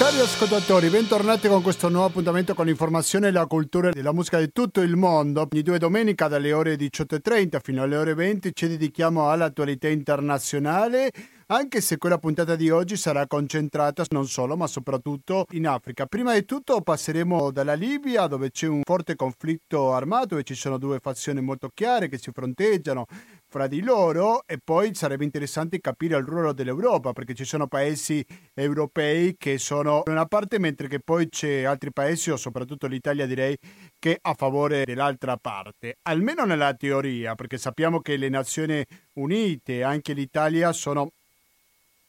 Cari ascoltatori, bentornati con questo nuovo appuntamento con l'informazione, la cultura e la musica di tutto il mondo. Ogni due domenica dalle ore 18.30 fino alle ore 20 ci dedichiamo all'attualità internazionale, anche se quella puntata di oggi sarà concentrata non solo ma soprattutto in Africa. Prima di tutto passeremo dalla Libia, dove c'è un forte conflitto armato e ci sono due fazioni molto chiare che si fronteggiano fra di loro, e poi sarebbe interessante capire il ruolo dell'Europa, perché ci sono paesi europei che sono da una parte, mentre che poi c'è altri paesi, o soprattutto l'Italia direi, che a favore dell'altra parte, almeno nella teoria, perché sappiamo che le Nazioni Unite e anche l'Italia sono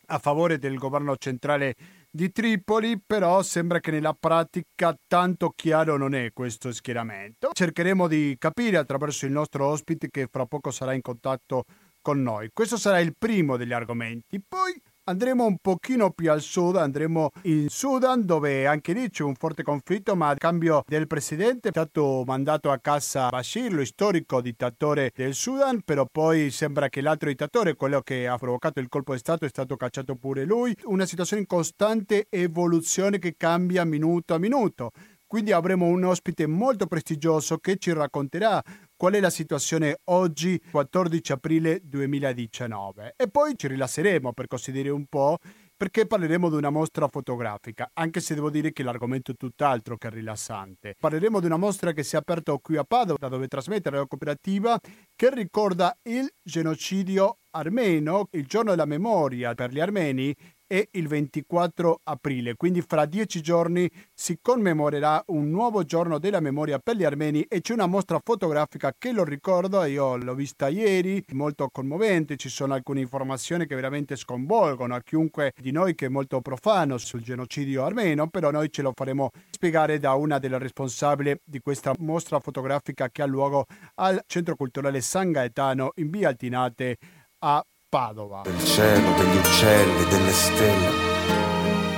a favore del governo centrale di Tripoli, però sembra che nella pratica tanto chiaro non è questo schieramento. Cercheremo di capire attraverso il nostro ospite che fra poco sarà in contatto con noi. Questo sarà il primo degli argomenti. Poi andremo un pochino più al sud, andremo in Sudan, dove anche lì c'è un forte conflitto, ma a cambio del presidente è stato mandato a casa Bashir, lo storico dittatore del Sudan, però poi sembra che l'altro dittatore, quello che ha provocato il colpo di Stato, è stato cacciato pure lui. Una situazione in costante evoluzione che cambia minuto a minuto. Quindi avremo un ospite molto prestigioso che ci racconterà qual è la situazione oggi, 14 aprile 2019. E poi ci rilasseremo, per così dire, un po', perché parleremo di una mostra fotografica, anche se devo dire che l'argomento è tutt'altro che rilassante. Parleremo di una mostra che si è aperta qui a Padova, dove trasmette la Radio Cooperativa, che ricorda il genocidio armeno. Il giorno della memoria per gli armeni è il 24 aprile, quindi fra 10 giorni si commemorerà un nuovo giorno della memoria per gli armeni, e c'è una mostra fotografica che lo ricorda. Io l'ho vista ieri, molto commovente, ci sono alcune informazioni che veramente sconvolgono a chiunque di noi che è molto profano sul genocidio armeno, però noi ce lo faremo spiegare da una delle responsabili di questa mostra fotografica che ha luogo al Centro Culturale San Gaetano in via Altinate a Padova. Del cielo, degli uccelli, delle stelle.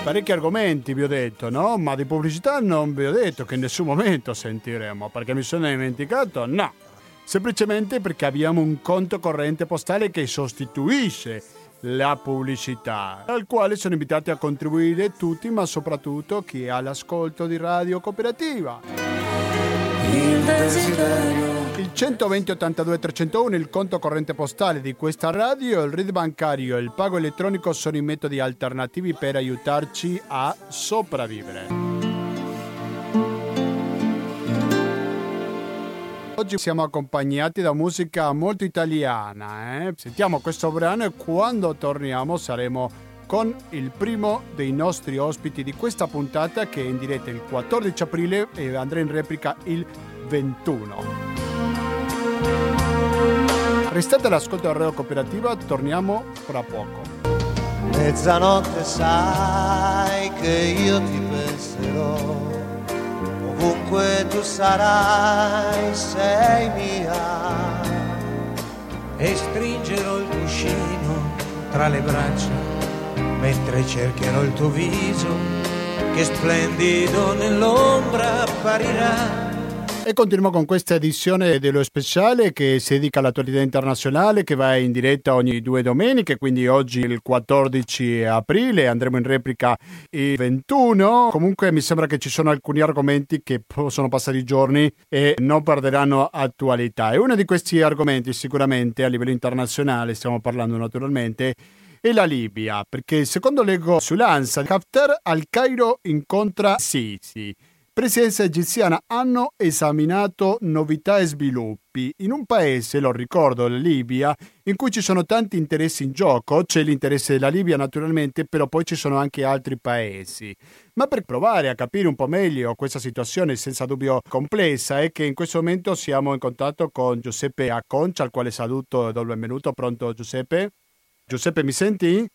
Parecchi argomenti vi ho detto, no? Ma di pubblicità non vi ho detto, che in nessun momento sentiremo, perché mi sono dimenticato? No, semplicemente perché abbiamo un conto corrente postale che sostituisce la pubblicità, al quale sono invitati a contribuire tutti, ma soprattutto chi è all'ascolto di Radio Cooperativa. Il desiderio. Il 120 82 301 è il conto corrente postale di questa radio. Il RID bancario e il pago elettronico sono i metodi alternativi per aiutarci a sopravvivere. Oggi siamo accompagnati da musica molto italiana, eh? Sentiamo questo brano e quando torniamo saremo con il primo dei nostri ospiti di questa puntata, che è in diretta il 14 aprile e andrà in replica il 21. Restate all'ascolto della Radio Cooperativa, torniamo fra poco. Mezzanotte sai che io ti penserò, ovunque tu sarai sei mia, e stringerò il cuscino tra le braccia mentre cercherò il tuo viso che splendido nell'ombra apparirà. E continuiamo con questa edizione dello speciale che si dedica all'attualità internazionale, che va in diretta ogni due domeniche, quindi oggi il 14 aprile, andremo in replica il 21. Comunque mi sembra che ci sono alcuni argomenti che sono passati giorni e non perderanno attualità. E uno di questi argomenti sicuramente a livello internazionale, stiamo parlando naturalmente, e la Libia, perché secondo leggo sull'ANSA, Haftar al Cairo incontra Sisi. Presidenza egiziana hanno esaminato novità e sviluppi in un paese, lo ricordo, la Libia, in cui ci sono tanti interessi in gioco. C'è l'interesse della Libia naturalmente, però poi ci sono anche altri paesi. Ma per provare a capire un po' meglio questa situazione senza dubbio complessa è che in questo momento siamo in contatto con Giuseppe Acconcia, al quale saluto e do il benvenuto. Pronto Giuseppe? Giuseppe, mi senti?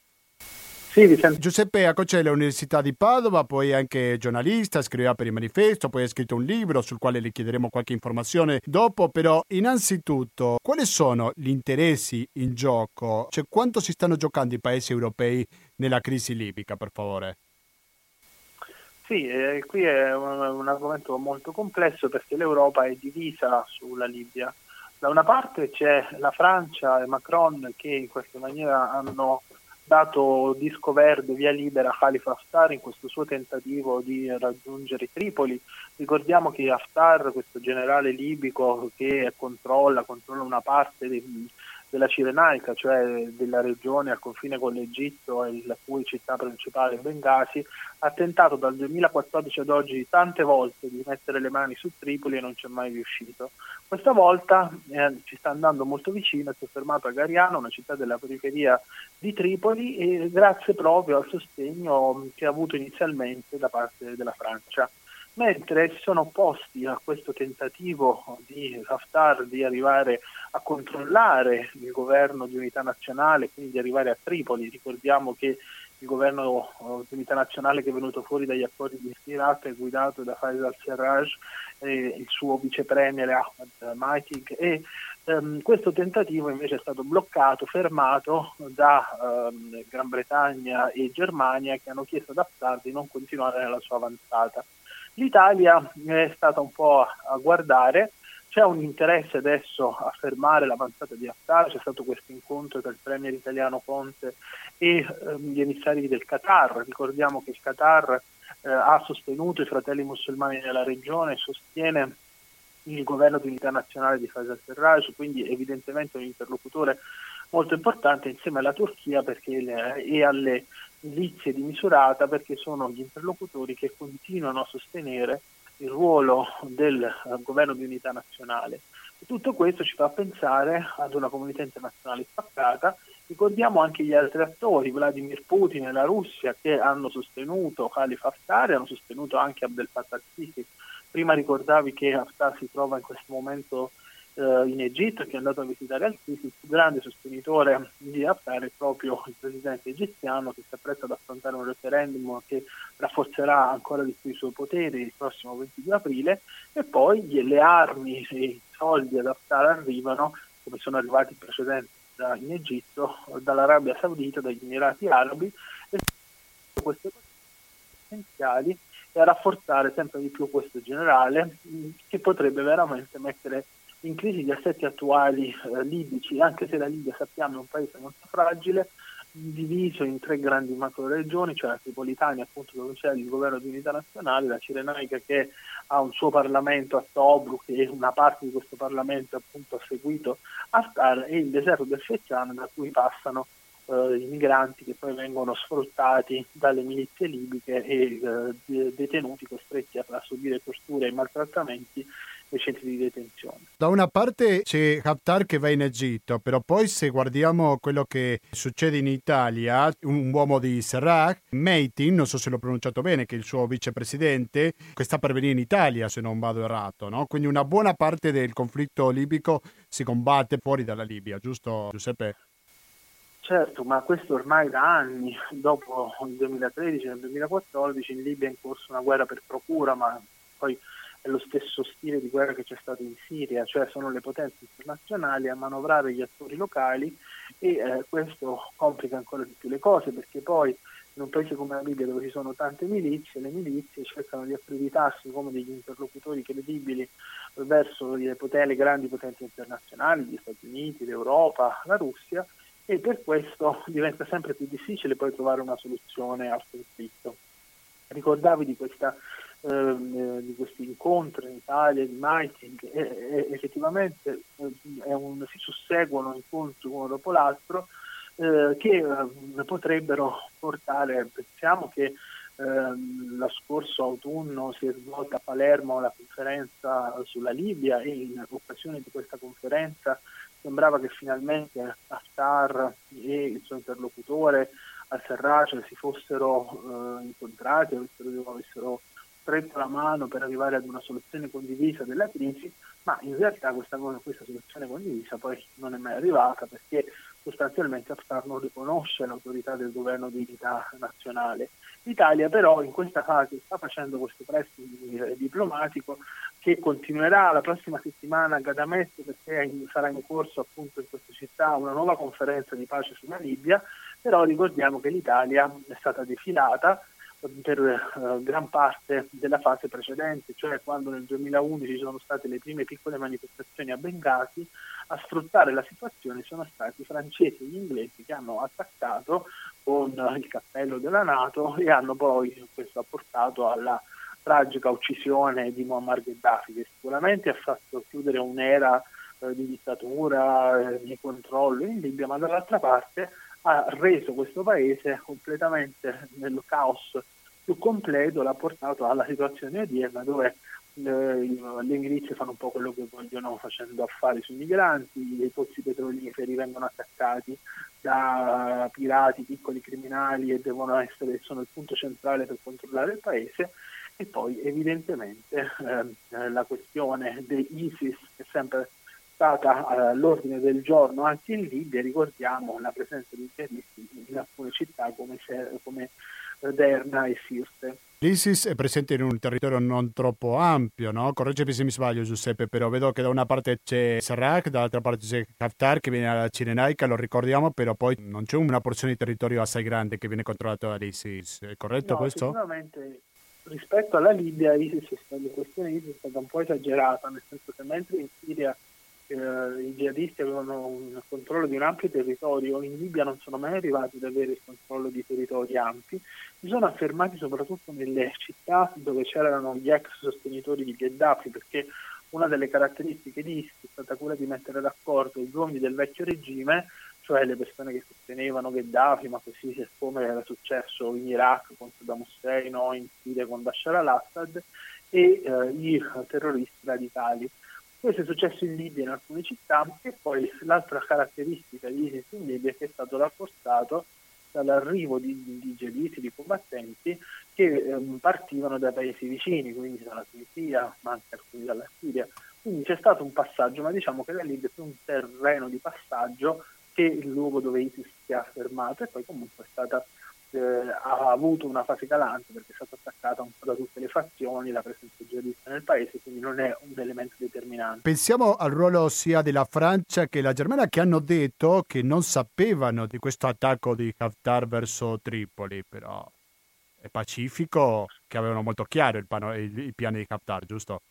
Giuseppe Acconcia dell'Università di Padova, poi anche giornalista, scriveva per il Manifesto, poi ha scritto un libro sul quale le chiederemo qualche informazione dopo. Però innanzitutto, quali sono gli interessi in gioco? Cioè, quanto si stanno giocando i paesi europei nella crisi libica, per favore? Sì, qui è un argomento molto complesso, perché l'Europa è divisa sulla Libia. Da una parte c'è la Francia e Macron, che in questa maniera hanno dato disco verde, via libera a Khalifa Haftar in questo suo tentativo di raggiungere Tripoli. Ricordiamo che Haftar, questo generale libico che controlla una parte della Cirenaica, cioè della regione al confine con l'Egitto e la cui città principale è Bengasi, ha tentato dal 2014 ad oggi tante volte di mettere le mani su Tripoli e non ci è mai riuscito. Questa volta ci sta andando molto vicino, si è fermato a Gariano, una città della periferia di Tripoli, e grazie proprio al sostegno che ha avuto inizialmente da parte della Francia. Mentre si sono opposti a questo tentativo di Haftar di arrivare a controllare il governo di unità nazionale, quindi di arrivare a Tripoli. Ricordiamo che il governo di unità nazionale che è venuto fuori dagli accordi di Siraq è guidato da Fayez al-Sarraj e il suo vicepremier Ahmad Maiteeq, e questo tentativo invece è stato bloccato, fermato da Gran Bretagna e Germania, che hanno chiesto ad Haftar di non continuare nella sua avanzata. L'Italia è stata un po' a guardare. C'è un interesse adesso a fermare l'avanzata di Haftar, c'è stato questo incontro tra il premier italiano Conte e gli emissari del Qatar. Ricordiamo che il Qatar ha sostenuto i Fratelli Musulmani nella regione, sostiene il governo di unità nazionale di Fayez al-Sarraj, quindi evidentemente un interlocutore molto importante insieme alla Turchia e alle milizie di Misurata, perché sono gli interlocutori che continuano a sostenere il ruolo del governo di unità nazionale. E tutto questo ci fa pensare ad una comunità internazionale spaccata. Ricordiamo anche gli altri attori, Vladimir Putin e la Russia, che hanno sostenuto Khalifa Haftar e hanno sostenuto anche Abdel Fattah al-Sisi. Prima ricordavi che Haftar si trova in questo momento in Egitto, che è andato a visitare al-Sisi. Il più grande sostenitore di Haftar è proprio il presidente egiziano, che si appresta ad affrontare un referendum che rafforzerà ancora di più i suoi poteri il prossimo 22 aprile, e poi le armi e i soldi ad Haftar arrivano, come sono arrivati in precedenza in Egitto, dall'Arabia Saudita, dagli Emirati Arabi, e queste cose essenziali, e a rafforzare sempre di più questo generale che potrebbe veramente mettere in crisi gli assetti attuali libici, anche se la Libia, sappiamo, è un paese molto fragile, diviso in tre grandi macro regioni, cioè la Tripolitania, appunto, dove c'è il governo di unità nazionale, la Cirenaica, che ha un suo Parlamento a Tobruk e una parte di questo Parlamento appunto ha seguito Haftar, e il deserto del Fecciano, da cui passano i migranti che poi vengono sfruttati dalle milizie libiche e detenuti costretti a subire torture e maltrattamenti nei centri di detenzione. Da una parte c'è Haftar che va in Egitto, però poi se guardiamo quello che succede in Italia, un uomo di Sarraj, Maiteeq, non so se l'ho pronunciato bene, che è il suo vicepresidente, che sta per venire in Italia se non vado errato, no? Quindi una buona parte del conflitto libico si combatte fuori dalla Libia, giusto Giuseppe? Certo, ma questo ormai da anni. Dopo il 2013 e il 2014 in Libia è in corso una guerra per procura, ma poi è lo stesso stile di guerra che c'è stato in Siria, cioè sono le potenze internazionali a manovrare gli attori locali, e questo complica ancora di più le cose, perché poi in un paese come la Libia, dove ci sono tante milizie, le milizie cercano di accreditarsi come degli interlocutori credibili verso le grandi potenze internazionali, gli Stati Uniti, l'Europa, la Russia, e per questo diventa sempre più difficile poi trovare una soluzione al conflitto. Ricordavi di questi incontri in Italia, di Maiteeq, e effettivamente si susseguono incontri uno dopo l'altro che potrebbero portare, pensiamo che lo scorso autunno si è svolta a Palermo la conferenza sulla Libia, e in occasione di questa conferenza sembrava che finalmente Haftar e il suo interlocutore al-Sarraj si fossero incontrati, avessero stretto la mano per arrivare ad una soluzione condivisa della crisi, ma in realtà questa soluzione condivisa poi non è mai arrivata, perché sostanzialmente Haftar non riconosce l'autorità del governo di unità nazionale. L'Italia però in questa fase sta facendo questo pressing diplomatico, che continuerà la prossima settimana a Gadamest, perché sarà in corso appunto in questa città una nuova conferenza di pace sulla Libia. Però ricordiamo che l'Italia è stata defilata per gran parte della fase precedente, cioè quando nel 2011 ci sono state le prime piccole manifestazioni a Bengasi, a sfruttare la situazione sono stati i francesi e gli inglesi, che hanno attaccato con il cappello della NATO, e hanno poi, questo ha portato alla tragica uccisione di Muammar Gheddafi, che sicuramente ha fatto chiudere un'era di dittatura, di controllo in Libia, ma dall'altra parte ha reso questo paese completamente nel caos più completo, l'ha portato alla situazione odierna, dove le milizie fanno un po' quello che vogliono, facendo affari sui migranti, i pozzi petroliferi vengono attaccati da pirati, piccoli criminali, e devono essere, sono il punto centrale per controllare il paese. E poi evidentemente la questione dell'ISIS è sempre stata all'ordine del giorno anche in Libia. Ricordiamo la presenza di jihadisti in alcune città come Derna e Sirte. L'ISIS è presente in un territorio non troppo ampio, no? Correggimi se mi sbaglio, Giuseppe, però vedo che da una parte c'è Sarraj, dall'altra parte c'è Haftar, che viene dalla Cirenaica, lo ricordiamo, però poi non c'è una porzione di territorio assai grande che viene controllata dall'ISIS, è corretto questo? Sicuramente rispetto alla Libia, la questione ISIS è stata un po' esagerata, nel senso che mentre in Siria i jihadisti avevano un controllo di un ampio territorio, in Libia non sono mai arrivati ad avere il controllo di territori ampi, si sono affermati soprattutto nelle città dove c'erano gli ex sostenitori di Gheddafi, perché una delle caratteristiche di ISIS è stata quella di mettere d'accordo gli uomini del vecchio regime, cioè le persone che sostenevano Gheddafi, ma così come era successo in Iraq con Saddam Hussein o in Siria con Bashar al-Assad, e i terroristi radicali. Questo è successo in Libia in alcune città, e poi l'altra caratteristica di ISIS in Libia è che è stato rafforzato dall'arrivo di jihadisti, di combattenti che partivano da paesi vicini, quindi dalla Tunisia, ma anche alcuni dalla Siria. Quindi c'è stato un passaggio, ma diciamo che la Libia è più un terreno di passaggio che il luogo dove ISIS si è affermato, e poi comunque è stata ha avuto una fase calante perché è stata attaccata un po' da tutte le fazioni, la presenza jihadista nel paese, quindi non è un elemento determinante. Pensiamo al ruolo sia della Francia che della Germania, che hanno detto che non sapevano di questo attacco di Haftar verso Tripoli, però è pacifico che avevano molto chiaro i piani di Haftar, giusto?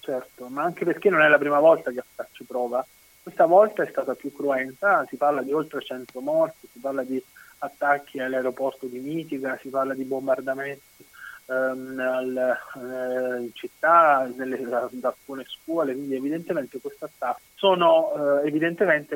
Certo, ma anche perché non è la prima volta che Haftar ci prova. Questa volta è stata più cruenta, si parla di oltre 100 morti, si parla di attacchi all'aeroporto di Mitiga, si parla di bombardamenti in città, da alcune scuole, quindi evidentemente questo attacco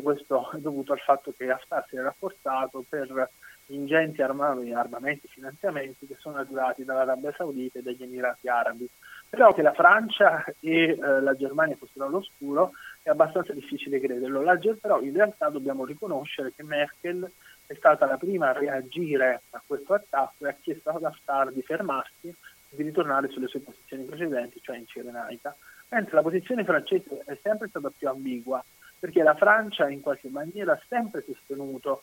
questo è dovuto al fatto che Haftar si è rafforzato per ingenti armamenti, finanziamenti che sono arrivati dall'Arabia Saudita e dagli Emirati Arabi. Però che la Francia e la Germania fossero all'oscuro è abbastanza difficile crederlo, però in realtà dobbiamo riconoscere che Merkel è stata la prima a reagire a questo attacco e ha chiesto ad Haftar di fermarsi e di ritornare sulle sue posizioni precedenti, cioè in Cirenaica, mentre la posizione francese è sempre stata più ambigua, perché la Francia in qualche maniera ha sempre sostenuto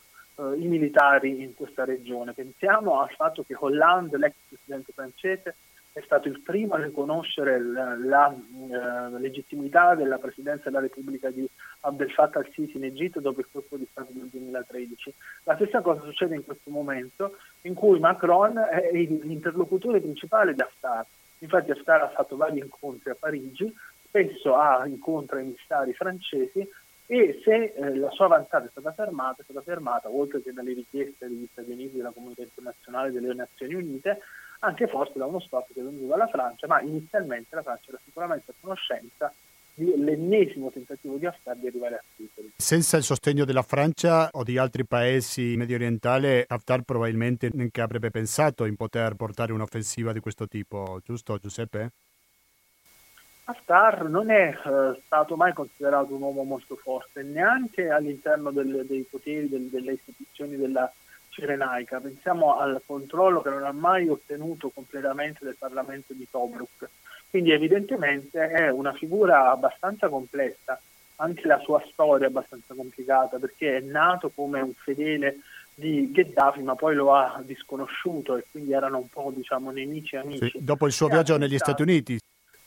i militari in questa regione. Pensiamo al fatto che Hollande, l'ex presidente francese, è stato il primo a riconoscere la legittimità della presidenza della Repubblica di Abdel Fattah al-Sisi in Egitto dopo il colpo di Stato del 2013. La stessa cosa succede in questo momento, in cui Macron è l'interlocutore principale di Haftar. Infatti Haftar ha fatto vari incontri a Parigi, spesso incontra i militari francesi, e se la sua avanzata è stata fermata, oltre che dalle richieste degli Stati Uniti, della comunità internazionale e delle Nazioni Unite, anche forse da uno stop che veniva dalla Francia, ma inizialmente la Francia era sicuramente a conoscenza dell'ennesimo tentativo di Haftar di arrivare a Tripoli. Senza il sostegno della Francia o di altri paesi medio orientale, Haftar probabilmente neanche avrebbe pensato in poter portare un'offensiva di questo tipo, giusto Giuseppe? Haftar non è stato mai considerato un uomo molto forte, neanche all'interno dei poteri, delle istituzioni della Cirenaica. Pensiamo al controllo che non ha mai ottenuto completamente del Parlamento di Tobruk, quindi evidentemente è una figura abbastanza complessa, anche la sua storia è abbastanza complicata, perché è nato come un fedele di Gheddafi, ma poi lo ha disconosciuto, e quindi erano un po' nemici e amici. Sì, dopo il suo viaggio negli Stati Uniti.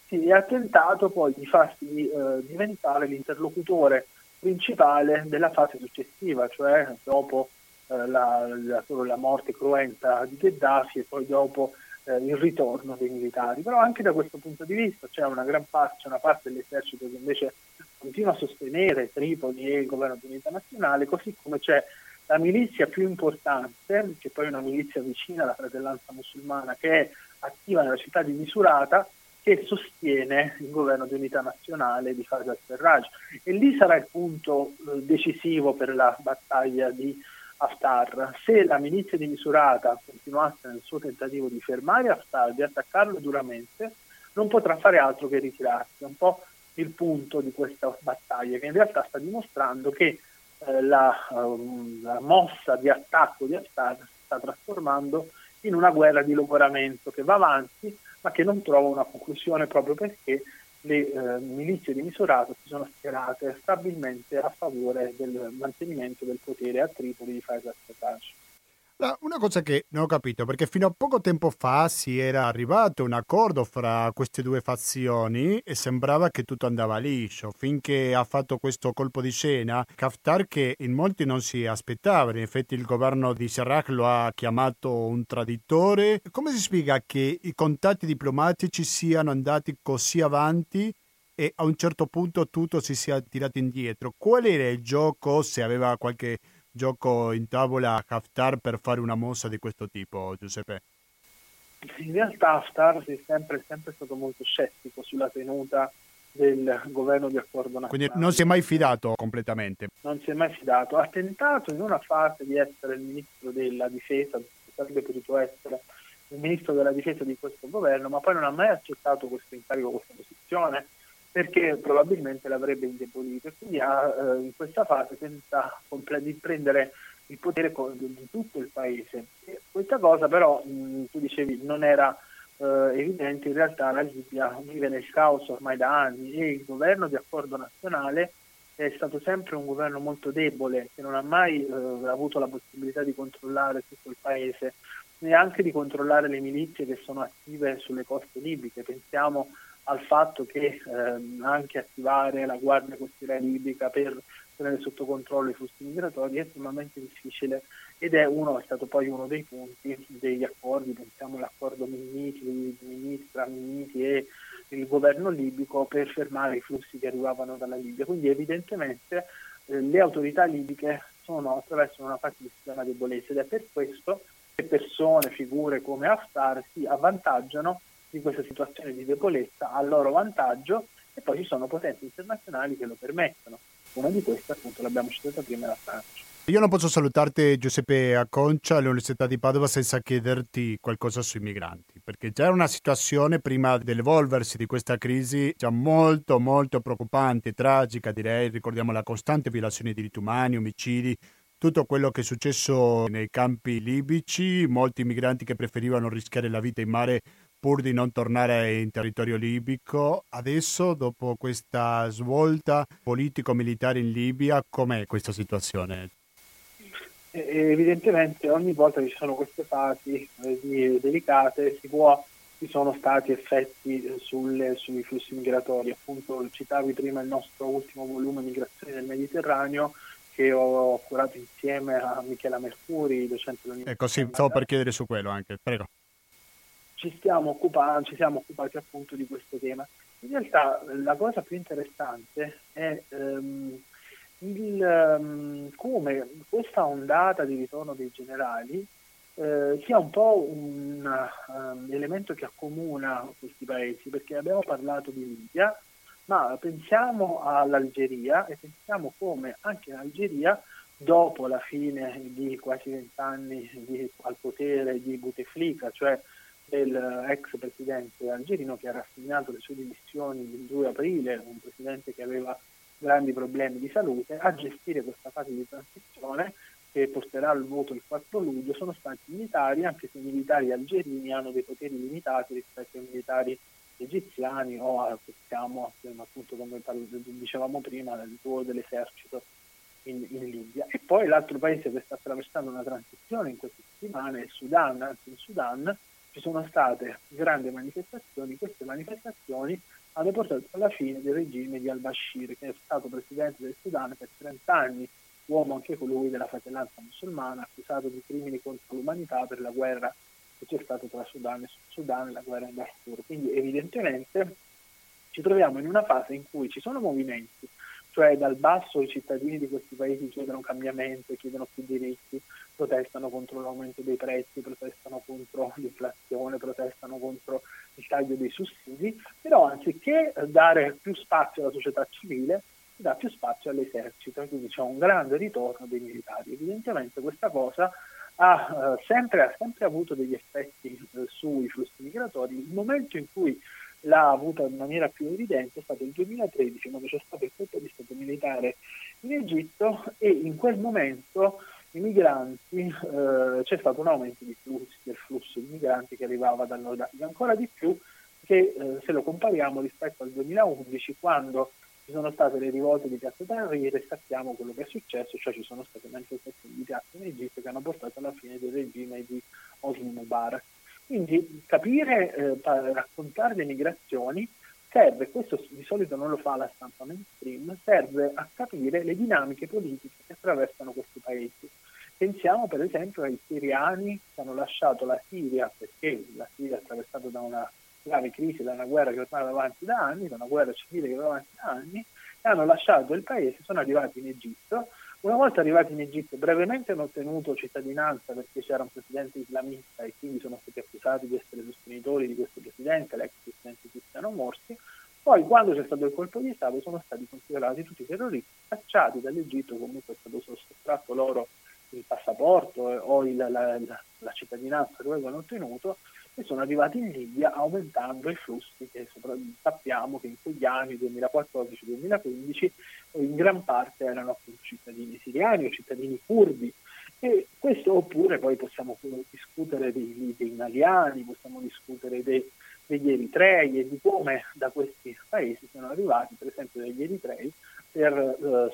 Sì, ha tentato poi di farsi diventare l'interlocutore principale della fase successiva, cioè dopo la morte cruenta di Gheddafi e poi dopo il ritorno dei militari. Però anche da questo punto di vista c'è una parte dell'esercito che invece continua a sostenere Tripoli e il governo di unità nazionale, così come c'è la milizia più importante, che poi è una milizia vicina alla Fratellanza Musulmana, che è attiva nella città di Misurata, che sostiene il governo di unità nazionale di Fayez al-Sarraj. E lì sarà il punto decisivo per la battaglia di Haftar. Se la milizia di Misurata continuasse nel suo tentativo di fermare Haftar, di attaccarlo duramente, non potrà fare altro che ritirarsi. È un po' il punto di questa battaglia, che in realtà sta dimostrando che la mossa di attacco di Haftar si sta trasformando in una guerra di logoramento che va avanti ma che non trova una conclusione, proprio perché le milizie di Misurata si sono schierate stabilmente a favore del mantenimento del potere a Tripoli di Fayez al-Sarraj. Una cosa che non ho capito, perché fino a poco tempo fa si era arrivato un accordo fra queste due fazioni e sembrava che tutto andava liscio, finché ha fatto questo colpo di scena Haftar, che in molti non si aspettavano. In effetti il governo di Sarraj lo ha chiamato un traditore. Come si spiega che i contatti diplomatici siano andati così avanti e a un certo punto tutto si sia tirato indietro? Qual era il gioco, se aveva qualche gioco in tavola Haftar per fare una mossa di questo tipo, Giuseppe? In realtà Haftar è sempre stato molto scettico sulla tenuta del governo di accordo nazionale. Quindi non si è mai fidato completamente? Non si è mai fidato. Ha tentato in una fase di essere il ministro della difesa, sarebbe potuto essere il ministro della difesa di questo governo, ma poi non ha mai accettato questo incarico, questa posizione, perché probabilmente l'avrebbe indebolito, e quindi in questa fase tenta di prendere il potere di tutto il paese. E questa cosa però, tu dicevi, non era evidente. In realtà la Libia vive nel caos ormai da anni, e il governo di accordo nazionale è stato sempre un governo molto debole, che non ha mai avuto la possibilità di controllare tutto il paese, neanche di controllare le milizie che sono attive sulle coste libiche. Pensiamo al fatto che anche attivare la guardia costiera libica per tenere sotto controllo i flussi migratori è estremamente difficile, ed è stato poi uno dei punti degli accordi. Pensiamo all'accordo Minniti e il governo libico per fermare i flussi che arrivavano dalla Libia. Quindi evidentemente le autorità libiche attraversano una fatica, una debolezza, ed è per questo che persone, figure come Haftar si avvantaggiano di questa situazione di debolezza a loro vantaggio, e poi ci sono potenze internazionali che lo permettono. Una di queste, appunto, l'abbiamo citata prima, la Francia. Io non posso salutarti, Giuseppe Acconcia, all'Università di Padova, senza chiederti qualcosa sui migranti, perché già era una situazione, prima dell'evolversi di questa crisi, già molto molto preoccupante, tragica direi. Ricordiamo la costante violazione dei diritti umani, omicidi, tutto quello che è successo nei campi libici, molti migranti che preferivano rischiare la vita in mare pur di non tornare in territorio libico. Adesso, dopo questa svolta politico-militare in Libia, com'è questa situazione? Evidentemente ogni volta che ci sono queste fasi delicate ci sono stati effetti sui flussi migratori. Appunto, citavi prima il nostro ultimo volume Migrazioni del Mediterraneo, che ho curato insieme a Michela Mercuri, docente dell'Università. Ecco, sì, stavo per chiedere su quello anche, prego. Ci siamo occupati appunto di questo tema. In realtà la cosa più interessante è come questa ondata di ritorno dei generali sia un po' un elemento che accomuna questi paesi, perché abbiamo parlato di Libia, ma pensiamo all'Algeria, e pensiamo come anche in Algeria, dopo la fine di quasi 20 anni al potere di Bouteflika, cioè dell'ex presidente algerino che ha rassegnato le sue dimissioni il 2 aprile, un presidente che aveva grandi problemi di salute, a gestire questa fase di transizione che porterà al voto il 4 luglio sono stati militari, anche se i militari algerini hanno dei poteri limitati rispetto ai militari egiziani o appunto, come dicevamo prima, del ruolo dell'esercito in Libia. E poi l'altro paese che sta attraversando una transizione in queste settimane è il Sudan. Anzi, in Sudan ci sono state grandi manifestazioni. Queste manifestazioni hanno portato alla fine del regime di al-Bashir, che è stato presidente del Sudan per 30 anni, uomo anche colui della Fratellanza Musulmana, accusato di crimini contro l'umanità per la guerra che c'è stata tra Sudan e Sud Sudan, la guerra in Darfur. Quindi evidentemente ci troviamo in una fase in cui ci sono movimenti, cioè dal basso i cittadini di questi paesi chiedono cambiamento, chiedono più diritti, protestano contro l'aumento dei prezzi, protestano contro l'inflazione, protestano contro il taglio dei sussidi, però anziché dare più spazio alla società civile, si dà più spazio all'esercito, quindi c'è un grande ritorno dei militari. Evidentemente questa cosa ha sempre avuto degli effetti sui flussi migratori. Il momento in cui l'ha avuta in maniera più evidente è stato il 2013, quando c'è stato il colpo di stato militare in Egitto, e in quel momento i migranti, c'è stato un aumento di flussi, del flusso di migranti che arrivava dal Nord Africa, ancora di più che se lo compariamo rispetto al 2011, quando ci sono state le rivolte di Piazza Tahrir, e sappiamo quello che è successo, cioè ci sono state manifestazioni di piazza in Egitto che hanno portato alla fine del regime di Hosni Mubarak. Quindi capire, raccontare le migrazioni serve, questo di solito non lo fa la stampa mainstream, serve a capire le dinamiche politiche che attraversano questi paesi. Pensiamo per esempio ai siriani che hanno lasciato la Siria, perché la Siria è attraversata da una grave crisi, da una guerra che ormai va avanti da anni, da una guerra civile che va avanti da anni, e hanno lasciato il paese, sono arrivati in Egitto. Una volta arrivati in Egitto brevemente hanno ottenuto cittadinanza perché c'era un presidente islamista e quindi sono stati accusati di essere sostenitori di questo presidente, l'ex presidente Cristiano Morsi. Poi quando c'è stato il colpo di Stato sono stati considerati tutti terroristi, cacciati dall'Egitto, comunque è stato sottratto loro il passaporto o la cittadinanza che avevano ottenuto, e sono arrivati in Libia aumentando i flussi che sappiamo che in quegli anni 2014-2015 in gran parte erano appunto cittadini siriani o cittadini curdi, e questo, oppure poi possiamo discutere dei maliani, possiamo discutere degli eritrei e di come da questi paesi sono arrivati per esempio degli eritrei per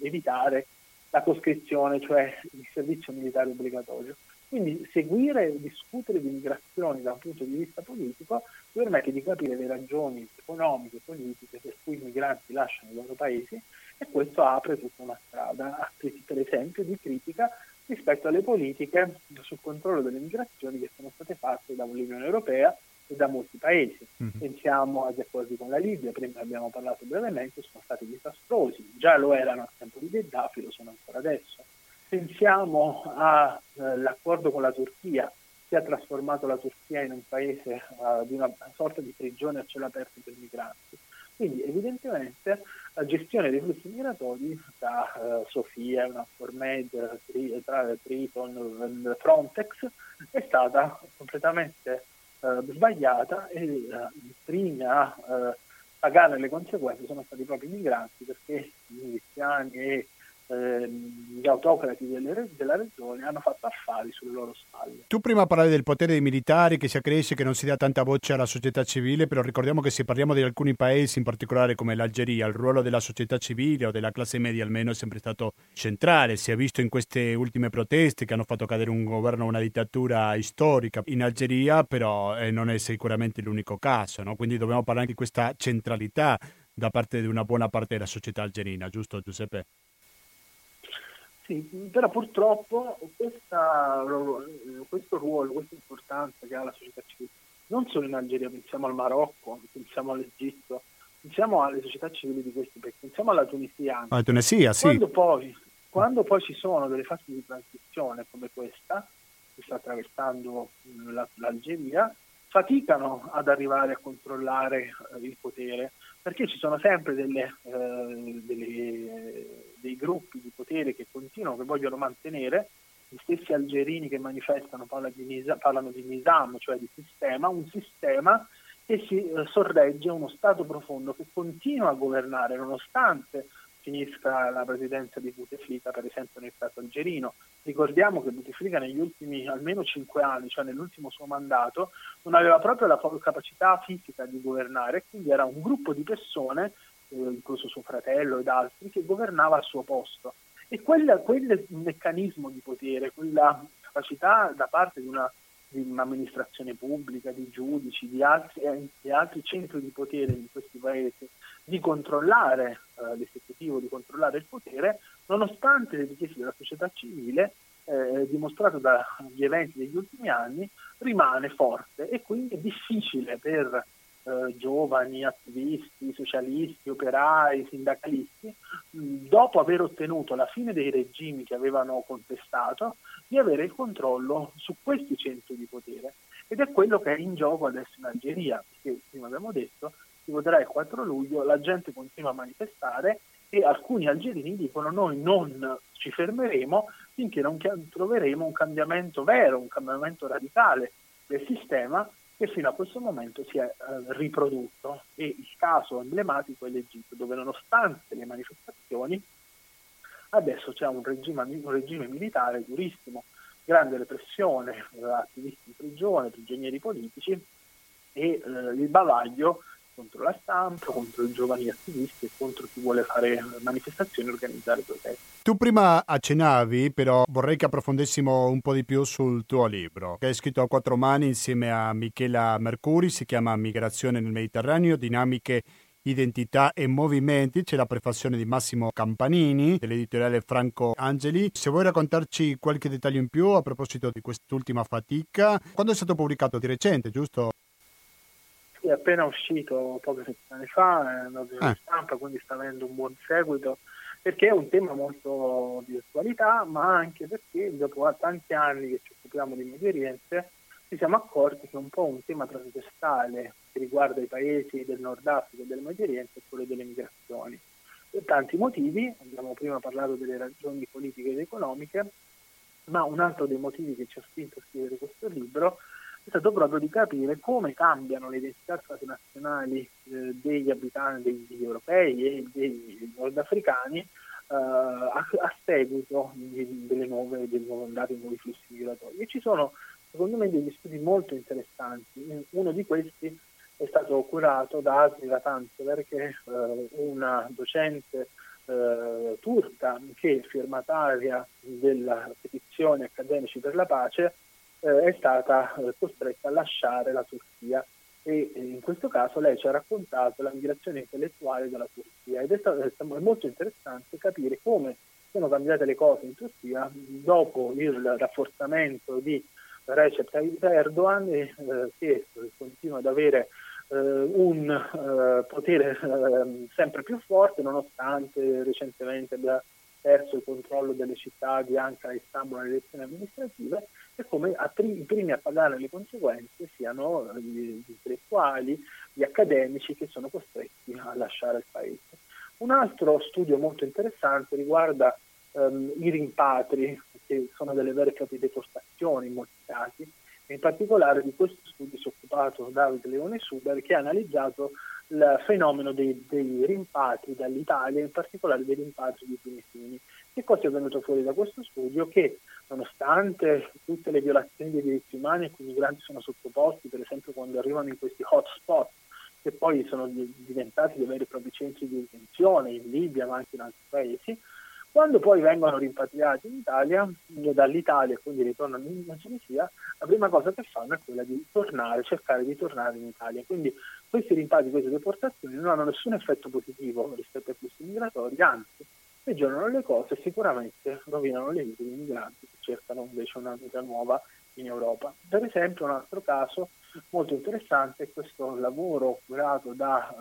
evitare la coscrizione, cioè il servizio militare obbligatorio. Quindi seguire e discutere di migrazioni da un punto di vista politico permette di capire le ragioni economiche e politiche per cui i migranti lasciano i loro paesi, e questo apre tutta una strada, per esempio, di critica rispetto alle politiche sul controllo delle migrazioni che sono state fatte dall'Unione Europea e da molti paesi. Pensiamo agli accordi con la Libia, prima abbiamo parlato brevemente, sono stati disastrosi, già lo erano al tempo di Gheddafi, lo sono ancora adesso. Pensiamo all'accordo con la Turchia, che ha trasformato la Turchia in un paese di una sorta di prigione a cielo aperto per i migranti. Quindi evidentemente la gestione dei flussi migratori tra Sofia, UNAFOR Med, Triton, Frontex è stata completamente sbagliata, e i primi a pagare le conseguenze sono stati proprio i migranti, perché gli miliziani e gli autocrati della regione hanno fatto affari sulle loro spalle. Tu prima parlavi del potere dei militari che si accresce, che non si dà tanta voce alla società civile, però ricordiamo che se parliamo di alcuni paesi, in particolare come l'Algeria, il ruolo della società civile o della classe media almeno è sempre stato centrale. Si è visto in queste ultime proteste che hanno fatto cadere un governo, una dittatura storica in Algeria, però non è sicuramente l'unico caso, no? Quindi dobbiamo parlare anche di questa centralità da parte di una buona parte della società algerina, giusto Giuseppe? Sì, però purtroppo questo ruolo, questa importanza che ha la società civile, non solo in Algeria, pensiamo al Marocco, pensiamo all'Egitto, pensiamo alle società civili di questi paesi, pensiamo alla Tunisia anche. La Tunisia, sì. Quando poi ci sono delle fasi di transizione come questa, che sta attraversando l'Algeria, faticano ad arrivare a controllare il potere, perché ci sono sempre dei gruppi di potere che continuano, che vogliono mantenere, gli stessi algerini che manifestano parlano di nizam, cioè di sistema, un sistema che si sorregge, uno Stato profondo che continua a governare nonostante finisca la presidenza di Bouteflika, per esempio nel caso algerino. Ricordiamo che Bouteflika negli ultimi almeno 5 anni, cioè nell'ultimo suo mandato, non aveva proprio la capacità fisica di governare, quindi era un gruppo di persone, incluso suo fratello ed altri, che governava al suo posto. E quel meccanismo di potere, quella capacità da parte di un'amministrazione pubblica, di giudici, di altri centri di potere in questi paesi, di controllare l'esecutivo, di controllare il potere, nonostante le richieste della società civile, dimostrato dagli eventi degli ultimi anni, rimane forte, e quindi è difficile per giovani, attivisti, socialisti, operai, sindacalisti, dopo aver ottenuto la fine dei regimi che avevano contestato, di avere il controllo su questi centri di potere. Ed è quello che è in gioco adesso in Algeria, perché prima abbiamo detto si voterà il 4 luglio, la gente continua a manifestare e alcuni algerini dicono noi non ci fermeremo finché non troveremo un cambiamento vero, un cambiamento radicale del sistema che fino a questo momento si è riprodotto. E il caso emblematico è l'Egitto, dove nonostante le manifestazioni adesso c'è un regime militare durissimo, grande repressione, attivisti in prigione, prigionieri politici e il bavaglio contro la stampa, contro i giovani attivisti e contro chi vuole fare manifestazioni e organizzare proteste. Tu prima accennavi, però vorrei che approfondissimo un po' di più sul tuo libro, che hai scritto a quattro mani insieme a Michela Mercuri, si chiama Migrazione nel Mediterraneo, dinamiche, identità e movimenti. C'è la prefazione di Massimo Campanini, dell'editoriale Franco Angeli. Se vuoi raccontarci qualche dettaglio in più a proposito di quest'ultima fatica, quando è stato pubblicato? Di recente, giusto? È appena uscito poche settimane fa, è andato in stampa, quindi sta avendo un buon seguito, perché è un tema molto di attualità, ma anche perché dopo tanti anni che ci occupiamo di Medio Oriente ci siamo accorti che un po' un tema trasversale che riguarda i paesi del Nord Africa e del Medio Oriente è quello delle migrazioni. Per tanti motivi, abbiamo prima parlato delle ragioni politiche ed economiche, ma un altro dei motivi che ci ha spinto a scrivere questo libro è stato proprio di capire come cambiano le identità nazionali degli abitanti, degli europei e dei nordafricani a seguito dei nuovi flussi migratori. E ci sono, secondo me, degli studi molto interessanti. Uno di questi è stato curato da Asma Tant, perché una docente turca che è firmataria della petizione Accademici per la Pace è stata costretta a lasciare la Turchia, e in questo caso lei ci ha raccontato la migrazione intellettuale dalla Turchia, ed è molto interessante capire come sono cambiate le cose in Turchia dopo il rafforzamento di Recep Tayyip Erdogan, che continua ad avere un potere sempre più forte, nonostante recentemente abbia perso il controllo delle città di Ankara e Istanbul alle elezioni amministrative, e come i primi a pagare le conseguenze siano gli intellettuali, gli accademici che sono costretti a lasciare il paese. Un altro studio molto interessante riguarda i rimpatri, che sono delle vere e proprie deportazioni in molti casi, e in particolare di questo studio si è occupato Davide Leone Suber, che ha analizzato il fenomeno dei rimpatri dall'Italia, in particolare dei rimpatri di tunisini. Che cosa è venuto fuori da questo studio? Che nonostante tutte le violazioni dei diritti umani a cui i migranti sono sottoposti, per esempio quando arrivano in questi hotspot, che poi sono diventati dei veri e propri centri di detenzione in Libia ma anche in altri paesi, quando poi vengono rimpatriati in Italia, dall'Italia, e quindi ritornano in Tunisia, la prima cosa che fanno è quella di cercare di tornare in Italia. Quindi questi rimpatri, queste deportazioni non hanno nessun effetto positivo rispetto ai flussi migratori, anzi peggiorano le cose e sicuramente rovinano le vite dei migranti che cercano invece una vita nuova in Europa. Per esempio, un altro caso molto interessante è questo lavoro curato da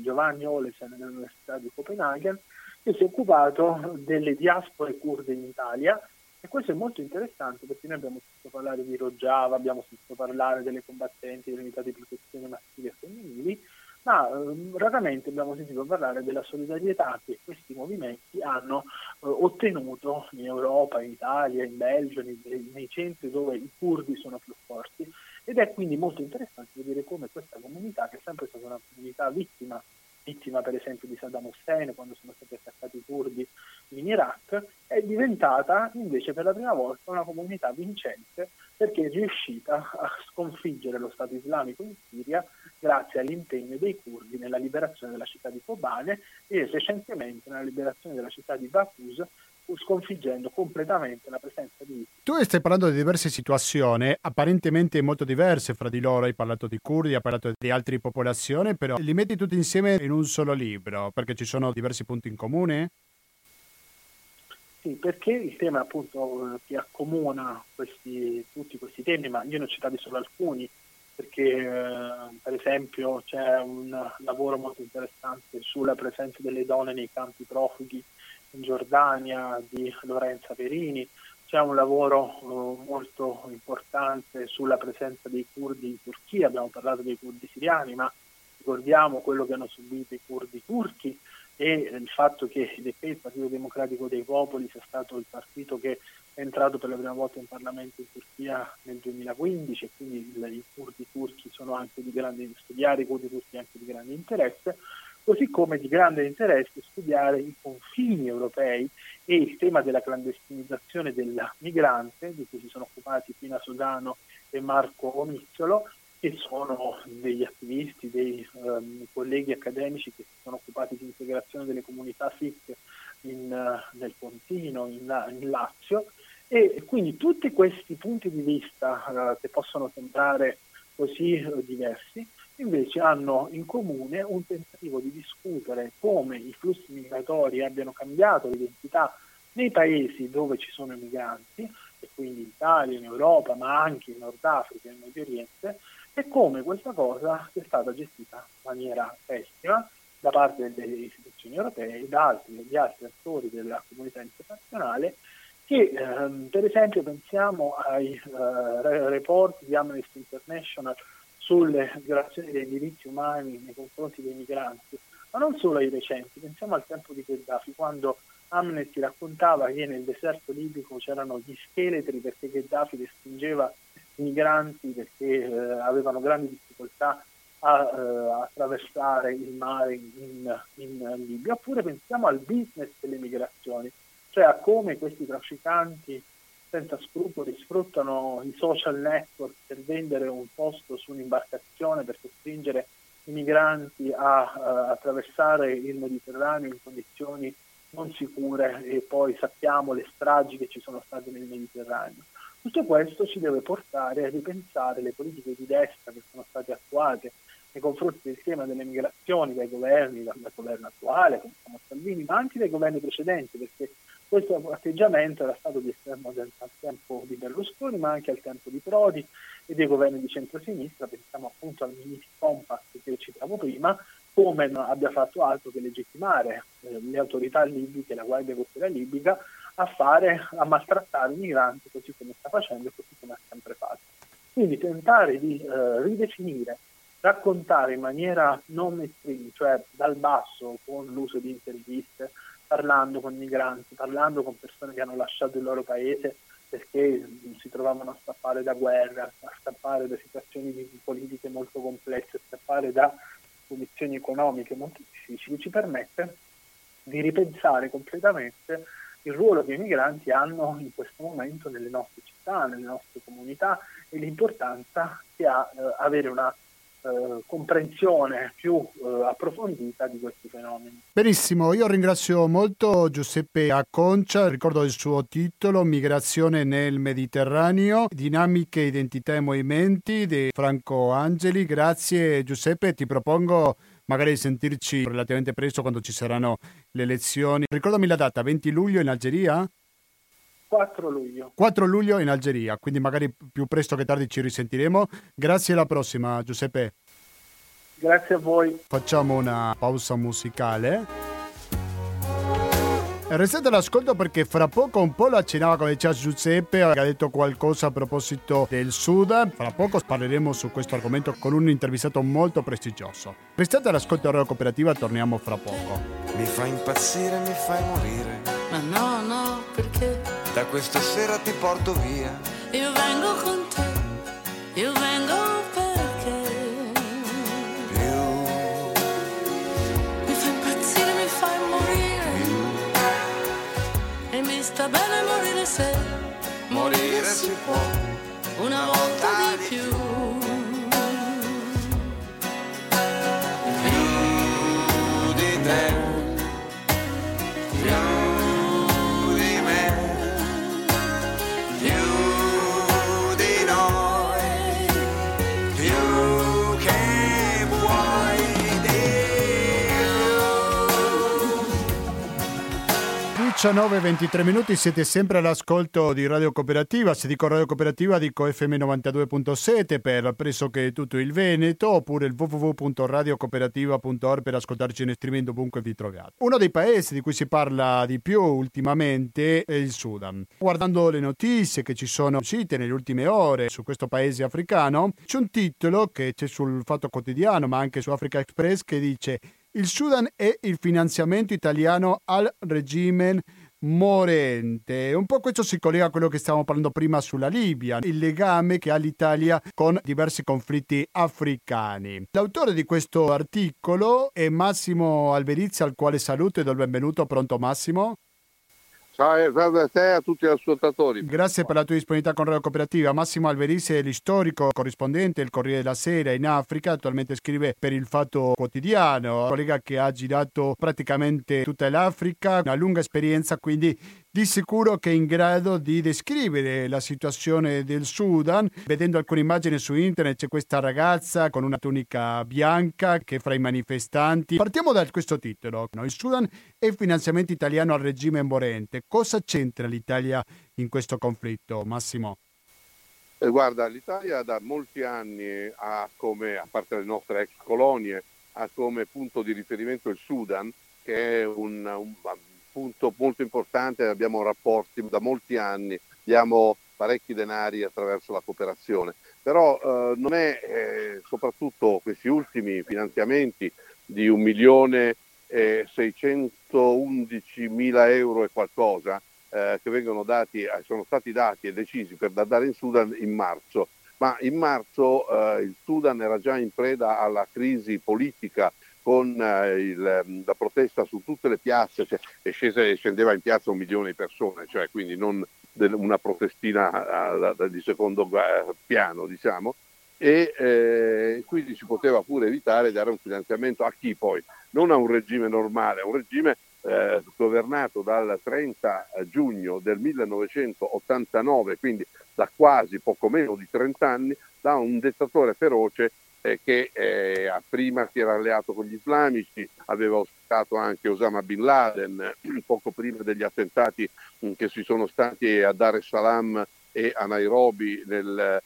Giovanni Olesen dell'Università di Copenaghen, che si è occupato delle diaspore curde in Italia, e questo è molto interessante perché noi abbiamo sentito parlare di Rojava, abbiamo sentito parlare delle combattenti dell'unità di protezione maschili e femminili, ma raramente abbiamo sentito parlare della solidarietà che questi movimenti hanno ottenuto in Europa, in Italia, in Belgio, nei centri dove i curdi sono più forti, ed è quindi molto interessante vedere come questa comunità, che è sempre stata una comunità vittima per esempio di Saddam Hussein, quando sono stati attaccati i curdi in Iraq, è diventata invece per la prima volta una comunità vincente, perché è riuscita a sconfiggere lo Stato islamico in Siria grazie all'impegno dei curdi nella liberazione della città di Kobane e recentemente nella liberazione della città di Bakus, sconfiggendo completamente la presenza di ISIS. Tu stai parlando di diverse situazioni apparentemente molto diverse fra di loro, hai parlato di curdi, hai parlato di altre popolazioni, però li metti tutti insieme in un solo libro perché ci sono diversi punti in comune? Sì, perché il tema appunto che accomuna tutti questi temi, ma io ne ho citati solo alcuni, perché per esempio c'è un lavoro molto interessante sulla presenza delle donne nei campi profughi in Giordania di Lorenza Perini, c'è un lavoro molto importante sulla presenza dei curdi in Turchia, abbiamo parlato dei curdi siriani, ma ricordiamo quello che hanno subito i curdi turchi e il fatto che il Partito Democratico dei Popoli sia stato il partito che è entrato per la prima volta in Parlamento in Turchia nel 2015, e quindi i curdi turchi sono anche di grande, studiare i curdi turchi è anche di grande interesse, così come di grande interesse studiare i confini europei e il tema della clandestinizzazione del migrante, di cui si sono occupati Pina Sodano e Marco Omicciolo, che sono degli attivisti, dei colleghi accademici che si sono occupati di integrazione delle comunità sikh nel Pontino, in Lazio, e quindi tutti questi punti di vista che possono sembrare così diversi, invece hanno in comune un tentativo di discutere come i flussi migratori abbiano cambiato l'identità nei paesi dove ci sono i migranti, e quindi in Italia, in Europa, ma anche in Nord Africa e in Medio Oriente, e come questa cosa è stata gestita in maniera pessima da parte delle istituzioni europee e da di altri attori della comunità internazionale, che per esempio pensiamo ai report di Amnesty International sulle violazioni dei diritti umani nei confronti dei migranti, ma non solo ai recenti, pensiamo al tempo di Gheddafi, quando Amnesty raccontava che nel deserto libico c'erano gli scheletri perché Gheddafi respingeva i migranti perché avevano grandi difficoltà a attraversare il mare in Libia. Oppure pensiamo al business delle migrazioni, cioè a come questi trafficanti senza scrupoli sfruttano i social network per vendere un posto su un'imbarcazione per costringere i migranti a attraversare il Mediterraneo in condizioni non sicure, e poi sappiamo le stragi che ci sono state nel Mediterraneo. Tutto questo ci deve portare a ripensare le politiche di destra che sono state attuate nei confronti del tema delle migrazioni dai governi, dal governo attuale, come Salvini, ma anche dai governi precedenti, perché questo atteggiamento era stato esterno al tempo di Berlusconi, ma anche al tempo di Prodi e dei governi di centrosinistra. Pensiamo appunto al Ministro Compact che citavo prima, come non abbia fatto altro che legittimare le autorità libiche, la Guardia Costiera libica, a maltrattare i migranti, così come sta facendo e così come ha sempre fatto. Quindi tentare di ridefinire, raccontare in maniera non mainstream, cioè dal basso, con l'uso di interviste, parlando con migranti, parlando con persone che hanno lasciato il loro paese perché si trovavano a scappare da guerra, a scappare da situazioni politiche molto complesse, a scappare da condizioni economiche molto difficili, ci permette di ripensare completamente il ruolo che i migranti hanno in questo momento nelle nostre città, nelle nostre comunità, e l'importanza che ha avere una comprensione più approfondita di questi fenomeni. Benissimo, io ringrazio molto Giuseppe Acconcia, ricordo il suo titolo Migrazione nel Mediterraneo, dinamiche, identità e movimenti di Franco Angeli. Grazie Giuseppe, ti propongo magari di sentirci relativamente presto quando ci saranno le elezioni. Ricordami la data, 20 luglio in Algeria? 4 luglio in Algeria, quindi magari più presto che tardi ci risentiremo. Grazie, alla prossima Giuseppe. Grazie a voi. Facciamo una pausa musicale. Restate all'ascolto perché fra poco, un po' lo accennava come diceva Giuseppe, ha detto qualcosa a proposito del Sudan. Fra poco parleremo su questo argomento con un intervistato molto prestigioso. Restate all'ascolto a Radio Cooperativa, torniamo fra poco. Mi fai impazzire, mi fai morire. Ma no, perché? Da questa sera ti porto via. Io vengo con te, io vengo perché più mi fai impazzire, mi fai morire più. E mi sta bene morire se morire si può una volta di più. 19:23, siete sempre all'ascolto di Radio Cooperativa. Se dico Radio Cooperativa dico FM 92.7 per pressoché tutto il Veneto, oppure il www.radiocooperativa.org per ascoltarci in streaming dovunque vi troviate. Uno dei paesi di cui si parla di più ultimamente è il Sudan. Guardando le notizie che ci sono uscite nelle ultime ore su questo paese africano, c'è un titolo che c'è sul Fatto Quotidiano ma anche su Africa Express che dice: il Sudan e il finanziamento italiano al regime morente. Un po' questo si collega a quello che stavamo parlando prima sulla Libia, il legame che ha l'Italia con diversi conflitti africani. L'autore di questo articolo è Massimo Alberizzi, al quale saluto e do il benvenuto. Pronto Massimo? Ciao a te e a tutti gli ascoltatori. Grazie per la tua disponibilità con Radio Cooperativa. Massimo Alberizzi è l'istorico corrispondente del Corriere della Sera in Africa, attualmente scrive per il Fatto Quotidiano, un collega che ha girato praticamente tutta l'Africa, una lunga esperienza, quindi di sicuro che è in grado di descrivere la situazione del Sudan. Vedendo alcune immagini su internet c'è questa ragazza con una tunica bianca che è fra i manifestanti. Partiamo da questo titolo, no? Il Sudan e il finanziamento italiano al regime morente. Cosa c'entra l'Italia in questo conflitto, Massimo? Guarda, l'Italia da molti anni ha come, a parte le nostre ex colonie, ha come punto di riferimento il Sudan, che è un punto molto importante. Abbiamo rapporti da molti anni, diamo parecchi denari attraverso la cooperazione, però non è soprattutto questi ultimi finanziamenti di 1.611.000 euro e qualcosa che vengono dati, sono stati dati e decisi per dare in Sudan in marzo, ma in marzo il Sudan era già in preda alla crisi politica con la protesta su tutte le piazze, cioè, e scendeva in piazza 1 milione di persone, cioè quindi non una protestina di secondo piano, diciamo, e quindi si poteva pure evitare dare un finanziamento a chi poi? Non a un regime normale, a un regime governato dal 30 giugno del 1989, quindi da quasi poco meno di 30 anni, da un dittatore feroce che prima si era alleato con gli islamici, aveva ospitato anche Osama Bin Laden poco prima degli attentati che ci sono stati a Dar es Salaam e a Nairobi nel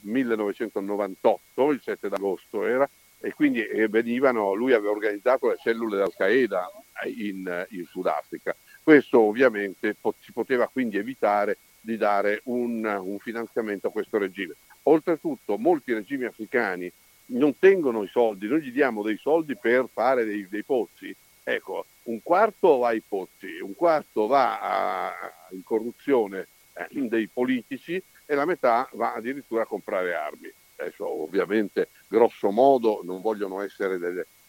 1998, il 7 d'agosto era, e quindi lui aveva organizzato le cellule Al-Qaeda in Sudafrica. Questo ovviamente si poteva quindi evitare di dare un finanziamento a questo regime. Oltretutto molti regimi africani non tengono i soldi, noi gli diamo dei soldi per fare dei pozzi, ecco, un quarto va ai pozzi, un quarto va in corruzione dei politici e la metà va addirittura a comprare armi. Adesso ovviamente grosso modo non vogliono essere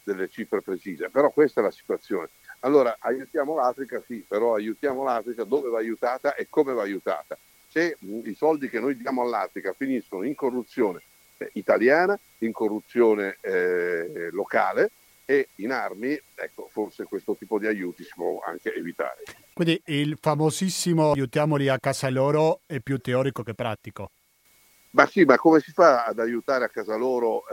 delle cifre precise, però questa è la situazione. Allora aiutiamo l'Africa, sì, però aiutiamo l'Africa dove va aiutata e come va aiutata. Se i soldi che noi diamo all'Africa finiscono in corruzione italiana, in corruzione locale e in armi, ecco, forse questo tipo di aiuti si può anche evitare. Quindi il famosissimo aiutiamoli a casa loro è più teorico che pratico. Ma sì, ma come si fa ad aiutare a casa loro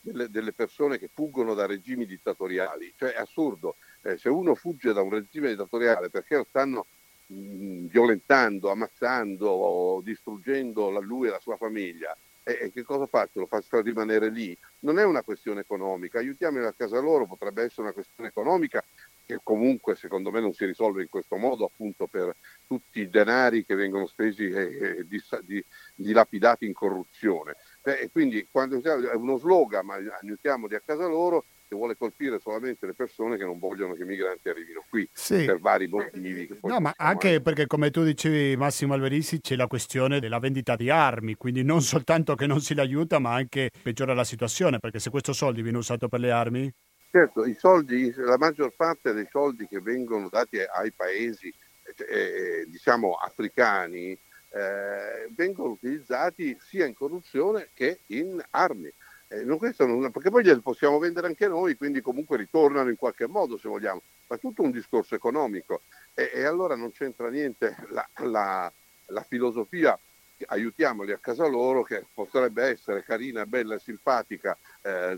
delle persone che fuggono da regimi dittatoriali? Cioè è assurdo, se uno fugge da un regime dittatoriale perché lo stanno violentando, ammazzando o distruggendo lui e la sua famiglia, e che cosa faccio? Lo faccio rimanere lì? Non è una questione economica, aiutiamoli a casa loro potrebbe essere una questione economica che comunque secondo me non si risolve in questo modo, appunto per tutti i denari che vengono spesi e dilapidati in corruzione. E quindi quando è uno slogan, ma aiutiamoli a casa loro, vuole colpire solamente le persone che non vogliono che i migranti arrivino qui, sì, per vari motivi. No, ma anche perché, come tu dicevi Massimo Alberizzi, c'è la questione della vendita di armi, quindi non soltanto che non si le aiuta, ma anche peggiora la situazione, perché se questo soldi viene usato per le armi... Certo, i soldi, la maggior parte dei soldi che vengono dati ai paesi, diciamo, africani, vengono utilizzati sia in corruzione che in armi. Perché poi li possiamo vendere anche noi, quindi comunque ritornano in qualche modo se vogliamo, ma è tutto un discorso economico e allora non c'entra niente la filosofia aiutiamoli a casa loro, che potrebbe essere carina, bella, simpatica,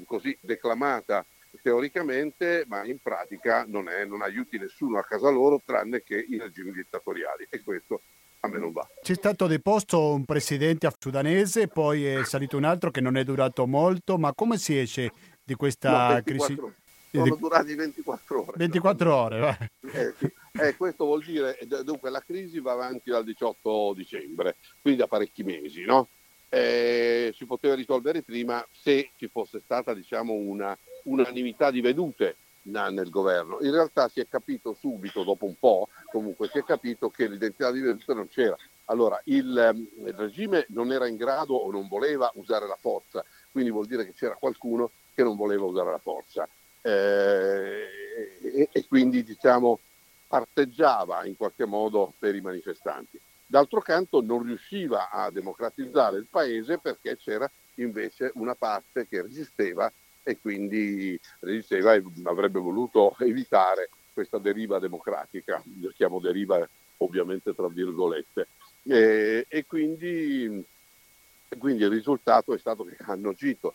così declamata teoricamente, ma in pratica non aiuti nessuno a casa loro tranne che i regimi dittatoriali, e questo a me non va. C'è stato deposto un presidente sudanese, poi è salito un altro che non è durato molto, ma come si esce di questa crisi? Sono durati 24 ore. 24 ore, va. Questo vuol dire, dunque la crisi va avanti dal 18 dicembre, quindi da parecchi mesi, no? Si poteva risolvere prima se ci fosse stata, diciamo, una unanimità di vedute nel governo. In realtà si è capito subito, dopo un po', comunque si è capito che l'identità di vedute non c'era. Allora, il regime non era in grado o non voleva usare la forza, quindi vuol dire che c'era qualcuno che non voleva usare la forza. E quindi, diciamo, parteggiava in qualche modo per i manifestanti. D'altro canto non riusciva a democratizzare il paese perché c'era invece una parte che resisteva e quindi resisteva e avrebbe voluto evitare questa deriva democratica, chiamo deriva ovviamente tra virgolette, e quindi il risultato è stato che hanno agito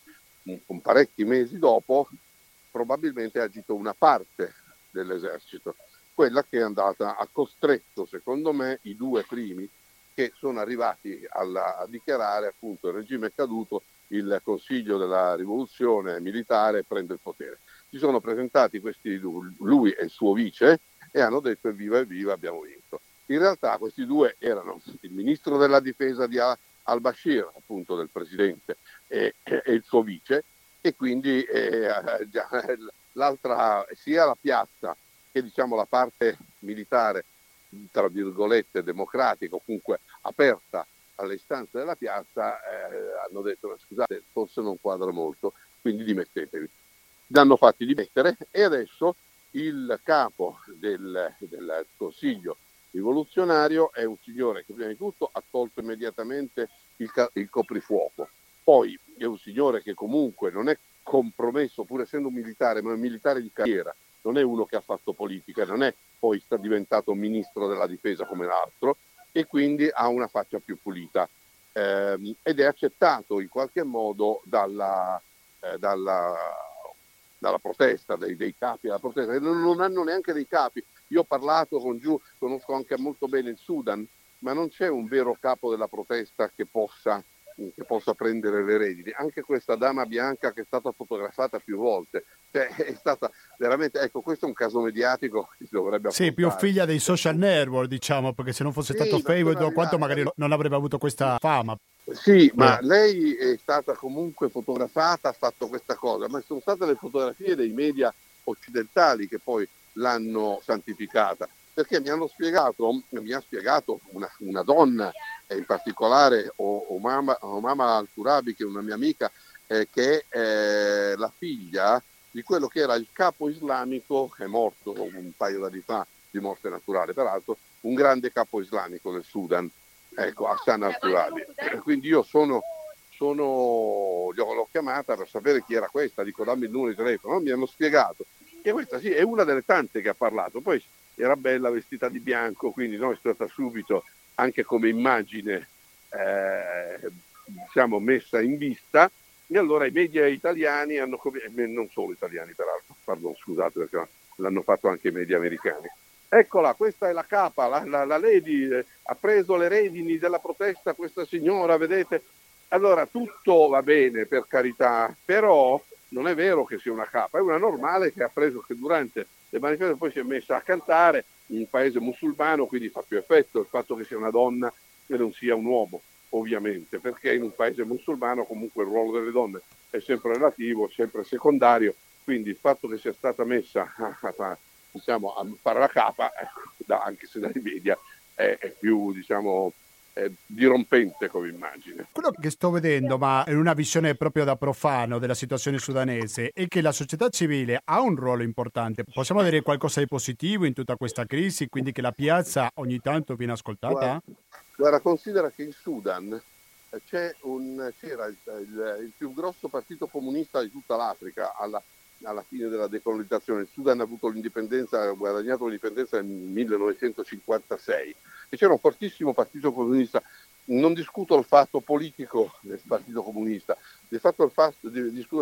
con parecchi mesi dopo, probabilmente ha agito una parte dell'esercito, quella che è andata a costretto, secondo me, i due primi che sono arrivati a dichiarare appunto il regime è caduto, il Consiglio della rivoluzione militare prende il potere. Si sono presentati questi, lui e il suo vice, e hanno detto evviva evviva abbiamo vinto. In realtà questi due erano il ministro della difesa di al-Bashir, appunto del presidente, e il suo vice, e quindi l'altra, sia la piazza che, diciamo, la parte militare tra virgolette democratica o comunque aperta alle istanze della piazza, hanno detto scusate forse non quadra molto, quindi dimettetevi. L'hanno fatti dimettere e adesso il capo del Consiglio rivoluzionario è un signore che prima di tutto ha tolto immediatamente il coprifuoco, poi è un signore che comunque non è compromesso pur essendo un militare, ma è un militare di carriera, non è uno che ha fatto politica, non è poi sta diventato ministro della difesa come l'altro, e quindi ha una faccia più pulita, ed è accettato in qualche modo dalla protesta, dei capi della protesta, non hanno neanche dei capi. Io ho parlato con Giù, conosco anche molto bene il Sudan, ma non c'è un vero capo della protesta che possa prendere le redini. Anche questa dama bianca che è stata fotografata più volte, cioè, è stata veramente, ecco, questo è un caso mediatico che si dovrebbe affrontare. Sì, più figlia dei social network, diciamo, perché se non fosse stato Facebook o quanto magari non avrebbe avuto questa fama. Sì, ma lei è stata comunque fotografata, ha fatto questa cosa, ma sono state le fotografie dei media occidentali che poi l'hanno santificata, perché mi ha spiegato una donna, in particolare Omama Al-Turabi, che è una mia amica, che è la figlia di quello che era il capo islamico, che è morto un paio d'anni fa di morte naturale peraltro, un grande capo islamico del Sudan, ecco, Hassan Al-Turabi. Quindi io l'ho chiamata per sapere chi era questa, dico dammi il numero di telefono, mi hanno spiegato che questa sì è una delle tante che ha parlato, poi era bella, vestita di bianco, quindi no, è stata subito anche come immagine diciamo messa in vista, e allora i media italiani non solo italiani peraltro, pardon, scusate, perché l'hanno fatto anche i media americani. Eccola, questa è la capa, la lady, ha preso le redini della protesta questa signora, vedete? Allora tutto va bene, per carità, però non è vero che sia una capa, è una normale che ha preso, che durante le manifestazioni poi si è messa a cantare, in un paese musulmano, quindi fa più effetto il fatto che sia una donna e non sia un uomo, ovviamente, perché in un paese musulmano comunque il ruolo delle donne è sempre relativo, sempre secondario, quindi il fatto che sia stata messa a fare la capa, anche se dai media, è più, diciamo, dirompente come immagine. Quello che sto vedendo, ma è una visione proprio da profano della situazione sudanese, è che la società civile ha un ruolo importante. Possiamo dire qualcosa di positivo in tutta questa crisi, quindi che la piazza ogni tanto viene ascoltata? Guarda, considera che in Sudan c'era il più grosso partito comunista di tutta l'Africa alla fine della decolonizzazione. Il Sudan ha avuto l'indipendenza, ha guadagnato l'indipendenza nel 1956, e c'era un fortissimo partito comunista Non discuto il fatto politico del Partito Comunista, discuto il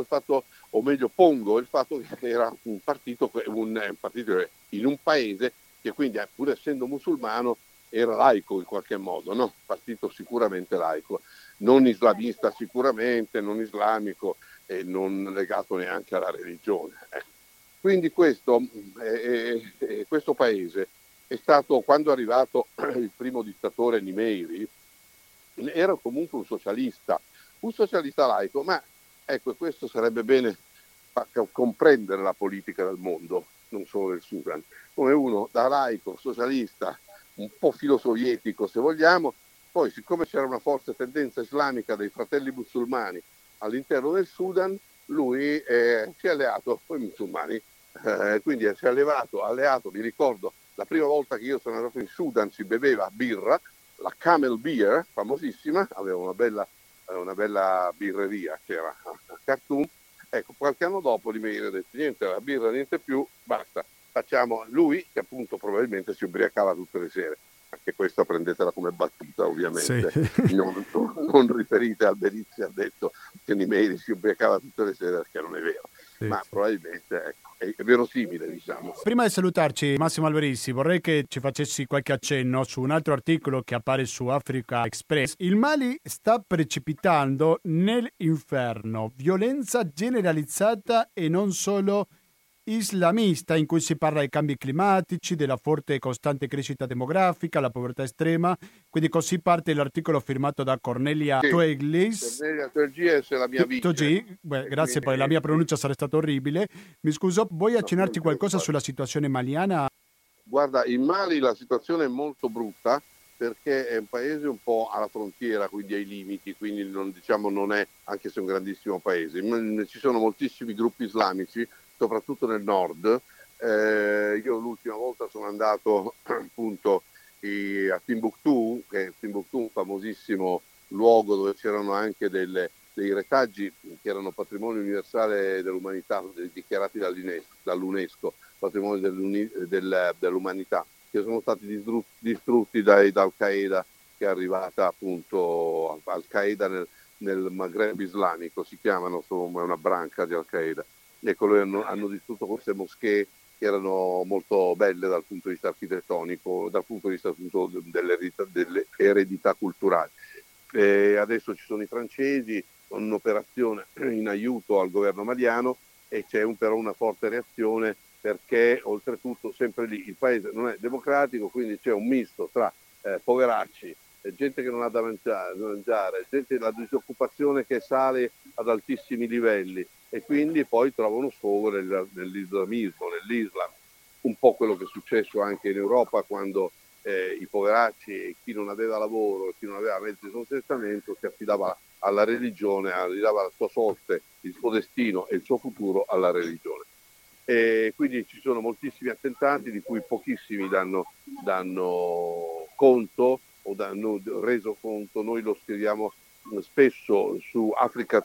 fatto, o meglio pongo il fatto che era un partito in un paese che quindi, pur essendo musulmano, era laico in qualche modo, no? Partito sicuramente laico, non islamista sicuramente, non islamico e non legato neanche alla religione. Quindi questo paese è stato, quando è arrivato il primo dittatore Nimeiri, era comunque un socialista laico, ma ecco, questo sarebbe bene comprendere la politica del mondo, non solo del Sudan, come uno da laico, socialista, un po' filosovietico se vogliamo. Poi, siccome c'era una forte tendenza islamica dei Fratelli Musulmani all'interno del Sudan, lui si è alleato con i musulmani, quindi si è alleato, mi ricordo, la prima volta che io sono andato in Sudan si beveva birra, la Camel Beer, famosissima, aveva una bella birreria che era a Khartoum. Ecco, qualche anno dopo Nimeiri ha detto niente, la birra niente più, basta, facciamo lui, che appunto probabilmente si ubriacava tutte le sere, anche questa prendetela come battuta ovviamente, sì. non riferite a Alberizzi, ha detto che Nimeiri si ubriacava tutte le sere, perché non è vero. Sì, ma sì. Probabilmente ecco, è verosimile, diciamo. Prima di salutarci, Massimo Alberizzi, vorrei che ci facessi qualche accenno su un altro articolo che appare su Africa Express. Il Mali sta precipitando nell'inferno, violenza generalizzata e non solo islamista, in cui si parla dei cambi climatici, della forte e costante crescita demografica, la povertà estrema. Quindi così parte l'articolo firmato da Cornelia Tueglis. Cornelia Tueglis è la mia vita. Grazie, poi la mia pronuncia sarà stata orribile. Mi scuso, vuoi accennarti qualcosa sulla situazione maliana? Guarda, in Mali la situazione è molto brutta, perché è un paese un po' alla frontiera, quindi ai limiti, quindi non è, anche se è un grandissimo paese. Ci sono moltissimi gruppi islamici, soprattutto nel nord. Io l'ultima volta sono andato appunto a Timbuktu, che è un famosissimo luogo dove c'erano anche dei retaggi che erano patrimonio universale dell'umanità, dichiarati dall'UNESCO, patrimonio dell'umanità, che sono stati distrutti da Al-Qaeda, che è arrivata appunto Al-Qaeda nel Maghreb islamico, si chiamano, insomma, una branca di Al-Qaeda. Ecco, hanno distrutto queste moschee che erano molto belle dal punto di vista architettonico, dal punto di vista appunto delle eredità culturali. Adesso ci sono i francesi, un'operazione in aiuto al governo maliano, e c'è però una forte reazione, perché oltretutto sempre lì il paese non è democratico, quindi c'è un misto tra poveracci, gente che non ha da mangiare, gente della disoccupazione che sale ad altissimi livelli, e quindi poi trovano sfogo nell'islamismo, nell'Islam, un po' quello che è successo anche in Europa, quando i poveracci e chi non aveva lavoro, chi non aveva mezzi di sostentamento, si affidava alla religione, affidava la sua sorte, il suo destino e il suo futuro alla religione. E quindi ci sono moltissimi attentati, di cui pochissimi danno conto o danno reso conto. Noi lo scriviamo spesso su Africa,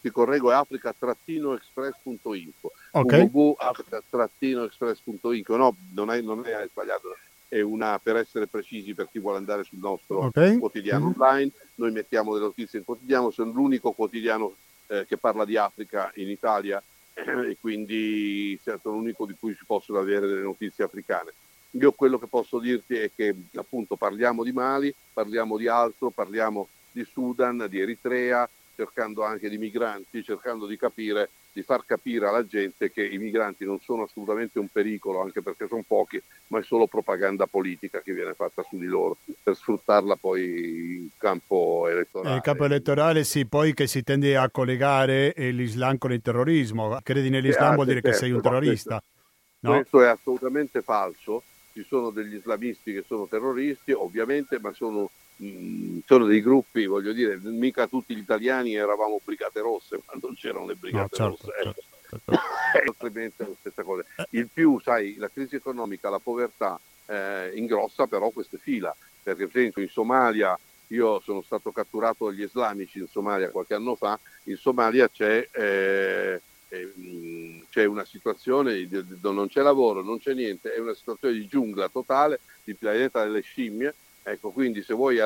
ti correggo, è africa-express.info, okay. www.africa-express.info, no, non è sbagliato, è una, per essere precisi, per chi vuole andare sul nostro quotidiano online. Noi mettiamo delle notizie in quotidiano, sono l'unico quotidiano che parla di Africa in Italia, e quindi certo l'unico di cui si possono avere delle notizie africane. Io quello che posso dirti è che appunto parliamo di Mali, parliamo di altro, parliamo di Sudan, di Eritrea, cercando anche di migranti, cercando di capire, di far capire alla gente che i migranti non sono assolutamente un pericolo, anche perché sono pochi, ma è solo propaganda politica che viene fatta su di loro, per sfruttarla poi in campo elettorale. In campo elettorale sì, poi che si tende a collegare l'Islam con il terrorismo. Credi nell'Islam vuol dire che sei un terrorista. Questo è assolutamente falso. Ci sono degli islamisti che sono terroristi, ovviamente, ma sono dei gruppi, voglio dire, mica tutti gli italiani eravamo Brigate Rosse, ma non c'erano le Brigate Rosse. Altrimenti è la stessa cosa. Il più, sai, la crisi economica, la povertà ingrossa però queste fila, perché per esempio in Somalia, io sono stato catturato dagli islamici in Somalia qualche anno fa, in Somalia c'è una situazione, non c'è lavoro, non c'è niente, è una situazione di giungla totale, di pianeta delle scimmie, Ecco, quindi se vuoi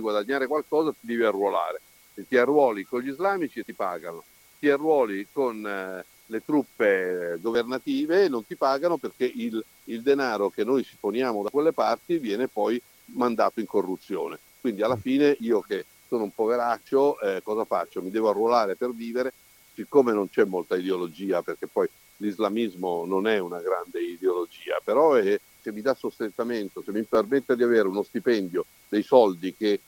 guadagnare qualcosa ti devi arruolare. Se ti arruoli con gli islamici ti pagano, ti arruoli con le truppe governative non ti pagano, perché il denaro che noi ci poniamo da quelle parti viene poi mandato in corruzione. Quindi alla fine io che sono un poveraccio cosa faccio? Mi devo arruolare per vivere, siccome non c'è molta ideologia, perché poi l'islamismo non è una grande ideologia, però se mi dà sostentamento, se mi permette di avere uno stipendio, dei soldi che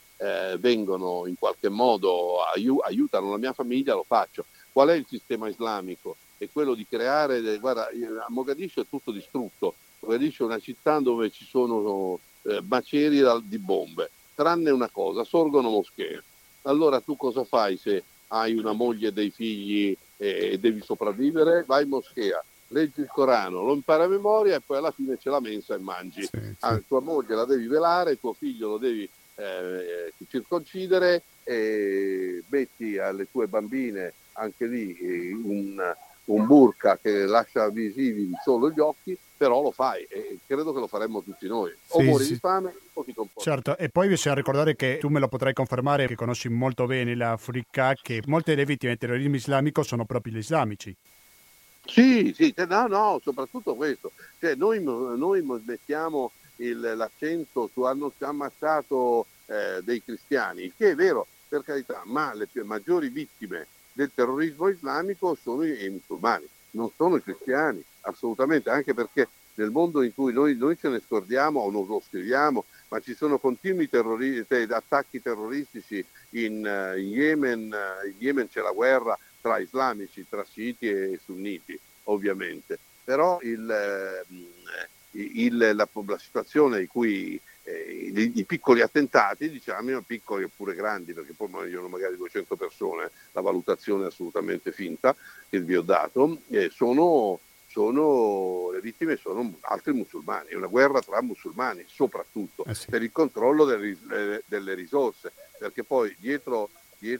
vengono in qualche modo, aiutano la mia famiglia, lo faccio. Qual è il sistema islamico? È quello di creare, guarda, a Mogadiscio è tutto distrutto, Mogadiscio è una città dove ci sono macerie di bombe, tranne una cosa, sorgono moschee. Allora tu cosa fai se hai una moglie e dei figli e devi sopravvivere? Vai in moschea, leggi il Corano, lo impari a memoria e poi alla fine c'è la mensa e mangi. Sì, sì. Tua moglie la devi velare, tuo figlio lo devi circoncidere, e metti alle tue bambine anche lì un burka che lascia visibili solo gli occhi, però lo fai, e credo che lo faremmo tutti noi, o sì, muori sì. di fame o ti comporti. Certo, e poi bisogna ricordare che tu me lo potrai confermare, che conosci molto bene l'Africa, che molte delle vittime del terrorismo islamico sono proprio gli islamici. Sì, sì, no, soprattutto questo, cioè noi mettiamo l'accento su hanno ammazzato dei cristiani, il che è vero per carità, ma le maggiori vittime del terrorismo islamico sono i musulmani, non sono i cristiani, assolutamente, anche perché nel mondo in cui noi ce ne scordiamo o non lo scriviamo, ma ci sono continui attacchi terroristici in Yemen. In Yemen c'è la guerra tra islamici, tra sciiti e sunniti, ovviamente, però la situazione in cui i piccoli attentati, diciamo, piccoli oppure grandi, perché poi muoiono magari 200 persone, la valutazione è assolutamente finta che vi ho dato, le vittime sono altri musulmani, è una guerra tra musulmani soprattutto, sì. per il controllo delle risorse, perché poi dietro i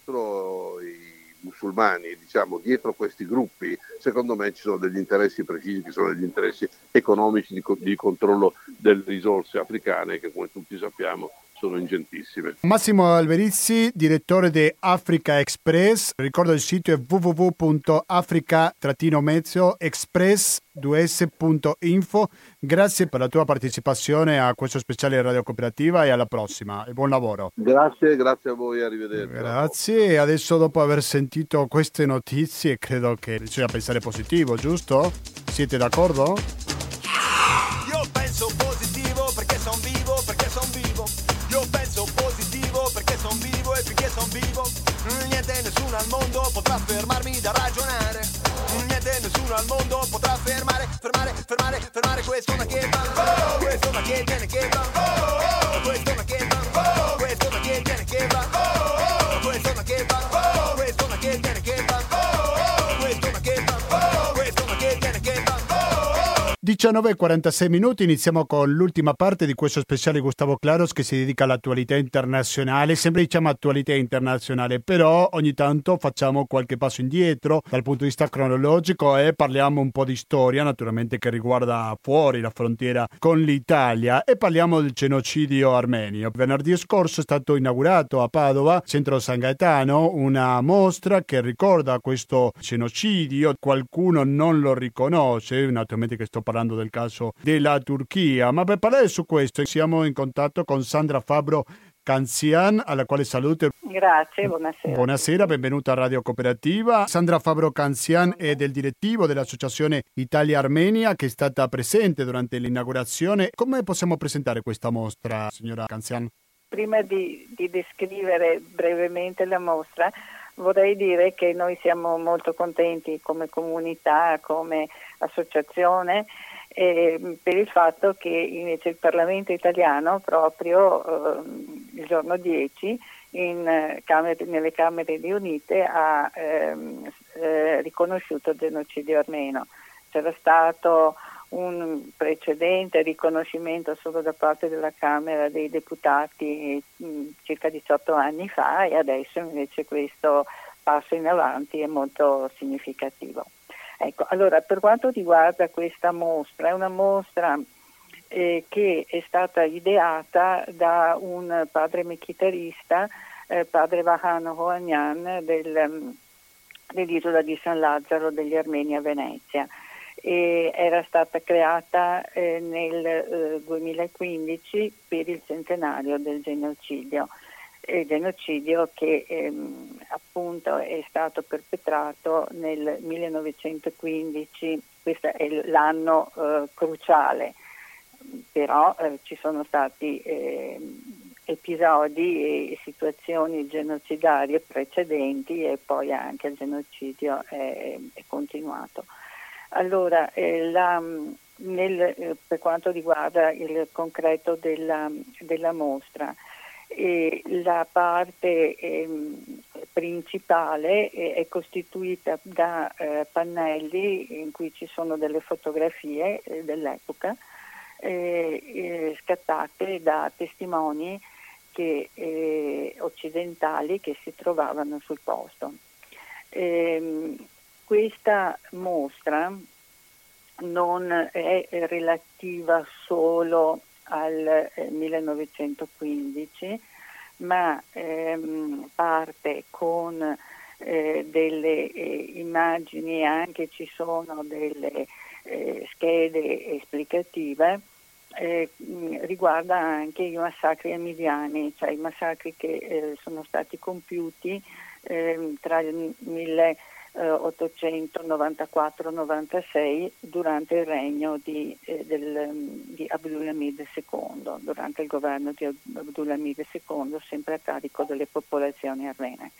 musulmani, diciamo, dietro questi gruppi, secondo me ci sono degli interessi precisi, che sono degli interessi economici di controllo delle risorse africane, che come tutti sappiamo sono ingentissime. Massimo Alberizzi, direttore di Africa Express, ricordo il sito è www.africa-express2s.info. Grazie per la tua partecipazione a questo speciale Radio Cooperativa e alla prossima, e buon lavoro. Grazie a voi, arrivederci. Grazie, adesso dopo aver sentito queste notizie credo che bisogna pensare positivo, giusto? Siete d'accordo? Io penso positivo perché sono vivo, perché sono vivo. Io penso positivo perché sono vivo, e finché sono vivo niente e nessuno al mondo potrà fermarmi da ragionare. Niente e nessuno al mondo potrà fermare quest'onda che va, oh, quest'onda che viene che va, oh, quest'onda che va, oh, quest'onda che viene che va, oh, quest'onda che va, oh, quest'onda che viene che va, oh, quest'onda che va, oh, quest'onda che viene che va. 19:46 minuti, iniziamo con l'ultima parte di questo speciale Gustavo Claros che si dedica all'attualità internazionale. Sempre diciamo attualità internazionale, però ogni tanto facciamo qualche passo indietro dal punto di vista cronologico e parliamo un po' di storia, naturalmente, che riguarda fuori la frontiera con l'Italia, e parliamo del genocidio armenio. Venerdì scorso è stato inaugurato a Padova, Centro San Gaetano, una mostra che ricorda questo genocidio. Qualcuno non lo riconosce, naturalmente che sto parlando del caso della Turchia, ma per parlare su questo siamo in contatto con Sandra Fabro Canzian, alla quale saluto. Grazie, buonasera. Buonasera, benvenuta a Radio Cooperativa. Sandra Fabro Canzian è del direttivo dell'Associazione Italia-Armenia, che è stata presente durante l'inaugurazione. Come possiamo presentare questa mostra, signora Canzian? Prima di descrivere brevemente la mostra, vorrei dire che noi siamo molto contenti come comunità, come associazione, per il fatto che invece il Parlamento italiano proprio il giorno 10 nelle Camere riunite ha riconosciuto il genocidio armeno. C'era stato un precedente riconoscimento solo da parte della Camera dei Deputati circa 18 anni fa, e adesso invece questo passo in avanti è molto significativo. Ecco, allora per quanto riguarda questa mostra, è una mostra che è stata ideata da un padre mechitarista, padre Vahano Hoanyan dell'isola di San Lazzaro degli Armeni a Venezia. E era stata creata nel 2015 per il centenario del genocidio che appunto è stato perpetrato nel 1915, questo è l'anno cruciale, però ci sono stati episodi e situazioni genocidarie precedenti e poi anche il genocidio è continuato. Allora, per quanto riguarda il concreto della mostra, la parte principale è costituita da pannelli in cui ci sono delle fotografie dell'epoca scattate da testimoni occidentali che si trovavano sul posto. Questa mostra non è relativa solo al 1915, ma parte con delle immagini, anche ci sono delle schede esplicative, riguarda anche i massacri hamidiani, cioè i massacri che sono stati compiuti tra il 1894-96 durante il regno di Abdul Hamid II, durante il governo di Abdul Hamid II, sempre a carico delle popolazioni armene.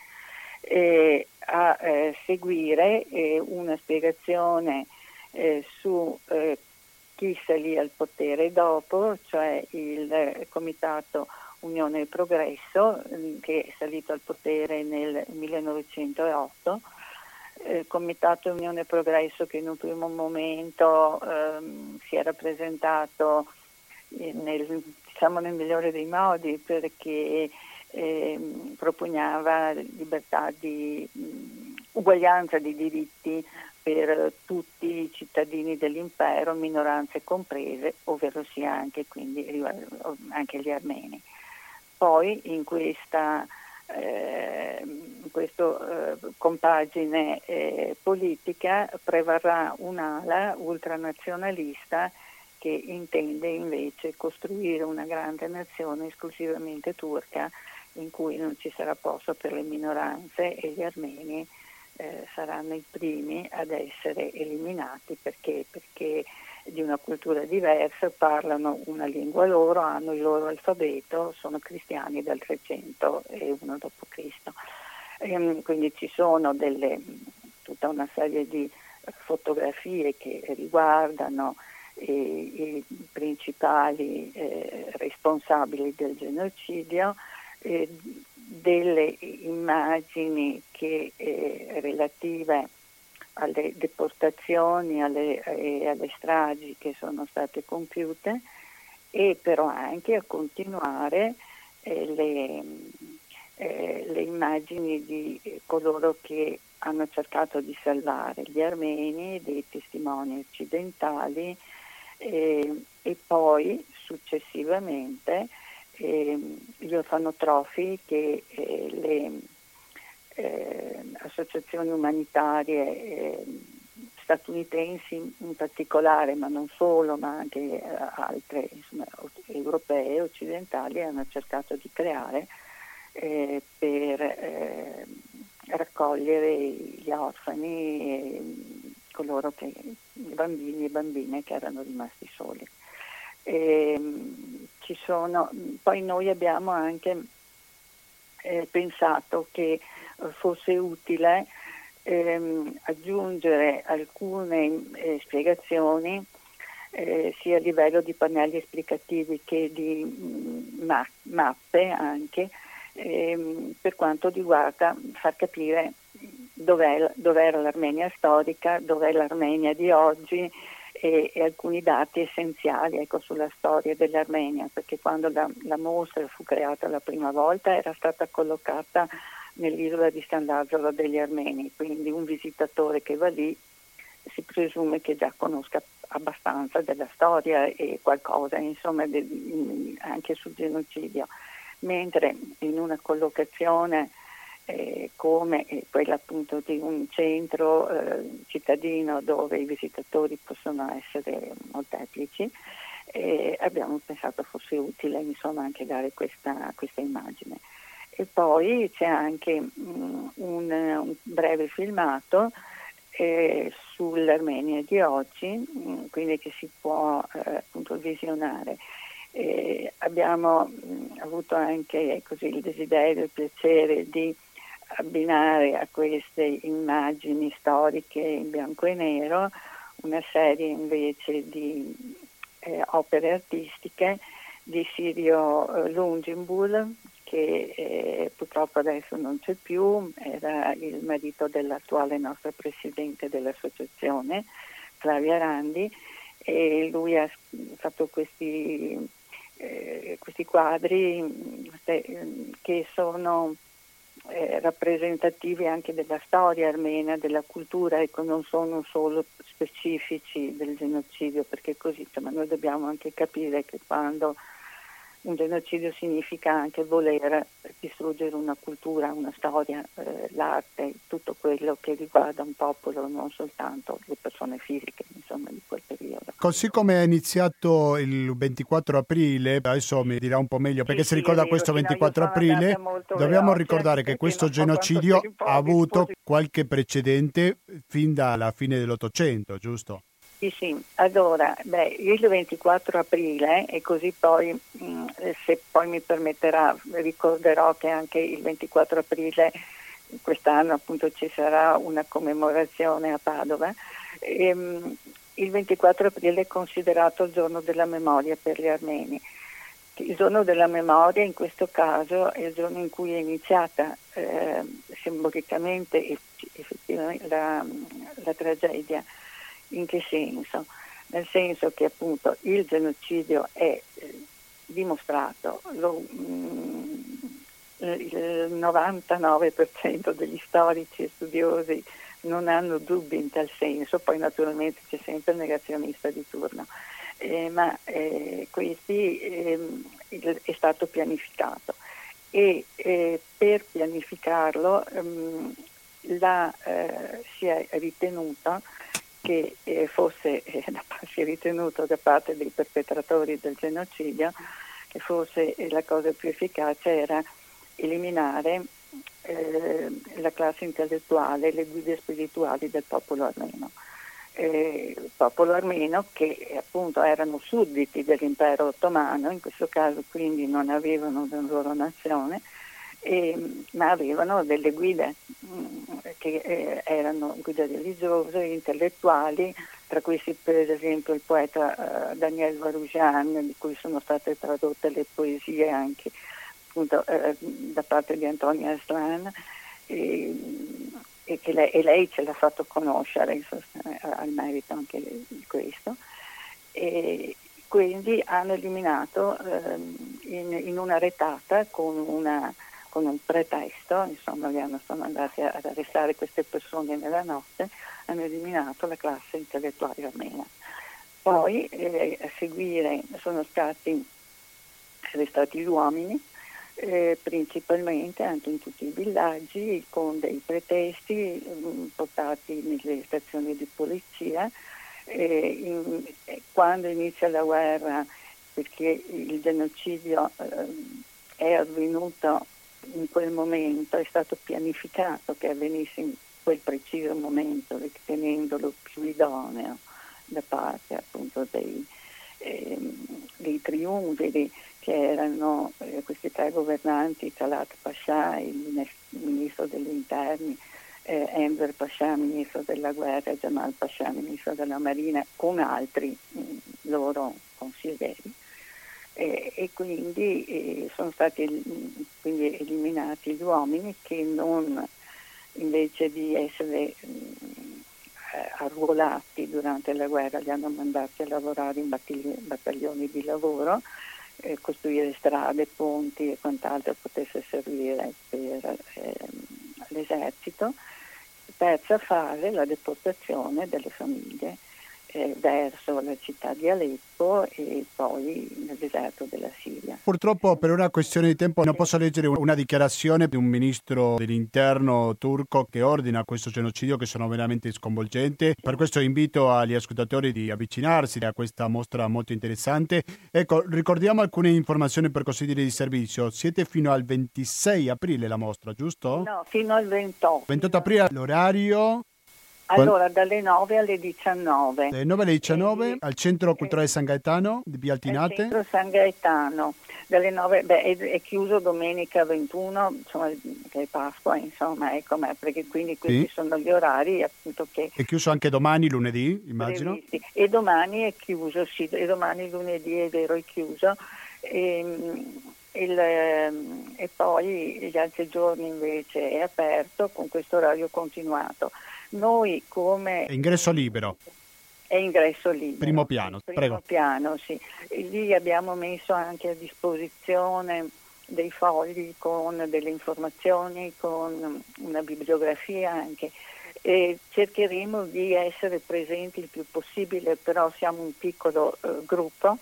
A seguire una spiegazione su chi salì al potere dopo, cioè il Comitato Unione e Progresso, che è salito al potere nel 1908, Comitato Unione Progresso che in un primo momento si era presentato nel migliore dei modi perché propugnava libertà di uguaglianza di diritti per tutti i cittadini dell'impero, minoranze comprese, ovvero sia anche, quindi, anche gli armeni. Poi in questa compagine politica prevarrà un'ala ultranazionalista che intende invece costruire una grande nazione esclusivamente turca in cui non ci sarà posto per le minoranze e gli armeni saranno i primi ad essere eliminati perché di una cultura diversa, parlano una lingua loro, hanno il loro alfabeto, sono cristiani dal 301 d.C. Quindi ci sono tutta una serie di fotografie che riguardano i principali responsabili del genocidio, delle immagini che relative alle deportazioni, alle stragi che sono state compiute, e però anche a continuare le immagini di coloro che hanno cercato di salvare gli armeni, dei testimoni occidentali e poi successivamente gli orfanotrofi che le associazioni umanitarie statunitensi in particolare, ma non solo, ma anche altre europee, occidentali, hanno cercato di creare per raccogliere gli orfani e i bambini e bambine che erano rimasti soli. Poi noi abbiamo anche pensato che fosse utile aggiungere alcune spiegazioni sia a livello di pannelli esplicativi che di mappe anche per quanto riguarda far capire dov'era l'Armenia storica, dov'è l'Armenia di oggi e alcuni dati essenziali sulla storia dell'Armenia, perché quando la mostra fu creata la prima volta era stata collocata nell'isola di San Lazzaro degli Armeni, quindi un visitatore che va lì si presume che già conosca abbastanza della storia e qualcosa, insomma, anche sul genocidio, mentre in una collocazione come quella appunto di un centro cittadino dove i visitatori possono essere molteplici, abbiamo pensato fosse utile, insomma, anche dare questa immagine. E poi c'è anche un breve filmato sull'Armenia di oggi, quindi che si può appunto visionare. Abbiamo avuto anche così il desiderio e il piacere di abbinare a queste immagini storiche in bianco e nero una serie invece di opere artistiche di Sirio Lungimburg, che purtroppo adesso non c'è più, era il marito dell'attuale nostro presidente dell'associazione, Flavia Randi, e lui ha fatto questi quadri che sono rappresentativi anche della storia armena, della cultura, ecco, non sono solo specifici del genocidio, perché così, insomma, noi dobbiamo anche capire che quando un genocidio significa anche voler distruggere una cultura, una storia, l'arte, tutto quello che riguarda un popolo, non soltanto le persone fisiche, insomma, di quel periodo. Così come è iniziato il 24 aprile, adesso mi dirà un po' meglio, perché sì, si ricorda questo 24 aprile, dobbiamo ricordare che questo genocidio ha avuto qualche precedente fin dalla fine dell'Ottocento, giusto? Sì, allora, il 24 aprile, e così poi, se poi mi permetterà, ricorderò che anche il 24 aprile quest'anno appunto ci sarà una commemorazione a Padova. Il 24 aprile è considerato il giorno della memoria per gli armeni. Il giorno della memoria in questo caso è il giorno in cui è iniziata simbolicamente e effettivamente la tragedia. In che senso? Nel senso che appunto il genocidio è dimostrato, il 99% degli storici e studiosi non hanno dubbi in tal senso, poi naturalmente c'è sempre il negazionista di turno, ma questi è stato pianificato e per pianificarlo si è ritenuto che si è ritenuto da parte dei perpetratori del genocidio che forse la cosa più efficace era eliminare la classe intellettuale, le guide spirituali del popolo armeno. Popolo armeno che appunto erano sudditi dell'impero ottomano, in questo caso quindi non avevano una loro nazione, ma avevano delle guide che erano guide religiose, intellettuali, tra questi per esempio il poeta Daniel Varujan, di cui sono state tradotte le poesie anche appunto da parte di Antonia Aslan, e lei ce l'ha fatto conoscere, al merito anche di questo. Quindi hanno eliminato in una retata con un pretesto, insomma, sono andati ad arrestare queste persone nella notte, hanno eliminato la classe intellettuale armena. Poi a seguire sono stati arrestati gli uomini, principalmente anche in tutti i villaggi, con dei pretesti portati nelle stazioni di polizia. Quando inizia la guerra, perché il genocidio è avvenuto in quel momento, è stato pianificato che avvenisse in quel preciso momento, ritenendolo più idoneo da parte appunto dei triumviri, che erano questi tre governanti, Talat Pascià, il ministro degli interni, Enver Pascià, ministro della guerra, e Jamal Pascià, ministro della marina, con altri loro consiglieri. E quindi sono stati eliminati gli uomini che non, invece di essere arruolati durante la guerra, li hanno mandati a lavorare in battaglioni di lavoro, costruire strade, ponti e quant'altro potesse servire per l'esercito. Terza fase, la deportazione delle famiglie. verso la città di Aleppo e poi nel deserto della Siria. Purtroppo per una questione di tempo non posso leggere una dichiarazione di un ministro dell'interno turco che ordina questo genocidio, che sono veramente sconvolgente. Per questo invito agli ascoltatori di avvicinarsi a questa mostra molto interessante. Ecco, ricordiamo alcune informazioni per così dire di servizio. Siete fino al 26 aprile la mostra, giusto? No, fino al 28. 28 aprile l'orario? Allora, dalle 9 alle 19. Dalle 9 alle 19 al Centro Culturale San Gaetano di Via Altinate. Al Centro San Gaetano, dalle 9, è chiuso domenica 21, insomma, che è Pasqua, insomma, ecco, ma perché quindi questi sono gli orari, appunto, che... È chiuso anche domani, lunedì, immagino? Previsti. E domani è chiuso, sì, e domani lunedì, è vero, è chiuso. E poi gli altri giorni invece è aperto con questo orario continuato. Noi come... È ingresso libero. È ingresso libero. Primo piano, prego. Primo piano, sì. E lì abbiamo messo anche a disposizione dei fogli con delle informazioni, con una bibliografia anche. E cercheremo di essere presenti il più possibile, però siamo un piccolo gruppo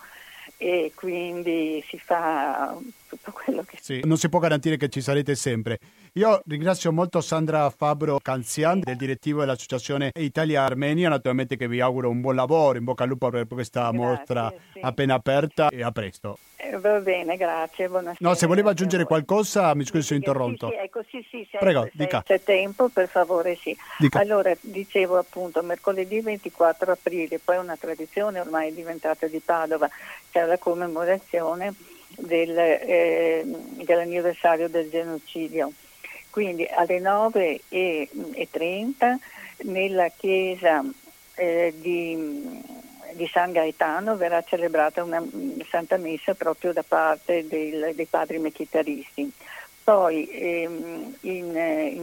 e quindi si fa tutto quello che... Sì, non si può garantire che ci sarete sempre. Io ringrazio molto Sandra Fabro Canzian, del direttivo dell'Associazione Italia-Armenia, naturalmente che vi auguro un buon lavoro, in bocca al lupo per questa mostra appena aperta, e a presto. Va bene, grazie, buonasera. No, se voleva aggiungere qualcosa, mi scusi se ho interrotto. Sì, prego, dica. C'è tempo, per favore, sì. Dica. Allora, dicevo appunto, mercoledì 24 aprile, poi una tradizione ormai diventata di Padova, c'è la commemorazione dell'anniversario del genocidio. Quindi alle 9:30 nella chiesa di San Gaetano verrà celebrata una Santa Messa proprio da parte dei padri mechitaristi. Poi nella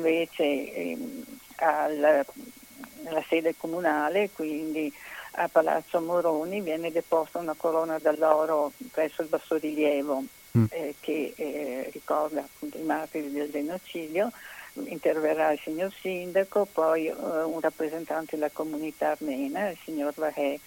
sede comunale, quindi a Palazzo Moroni, viene deposta una corona d'alloro presso il bassorilievo. Che ricorda appunto i martiri del genocidio. Interverrà il signor sindaco, poi un rappresentante della comunità armena, il signor Vahè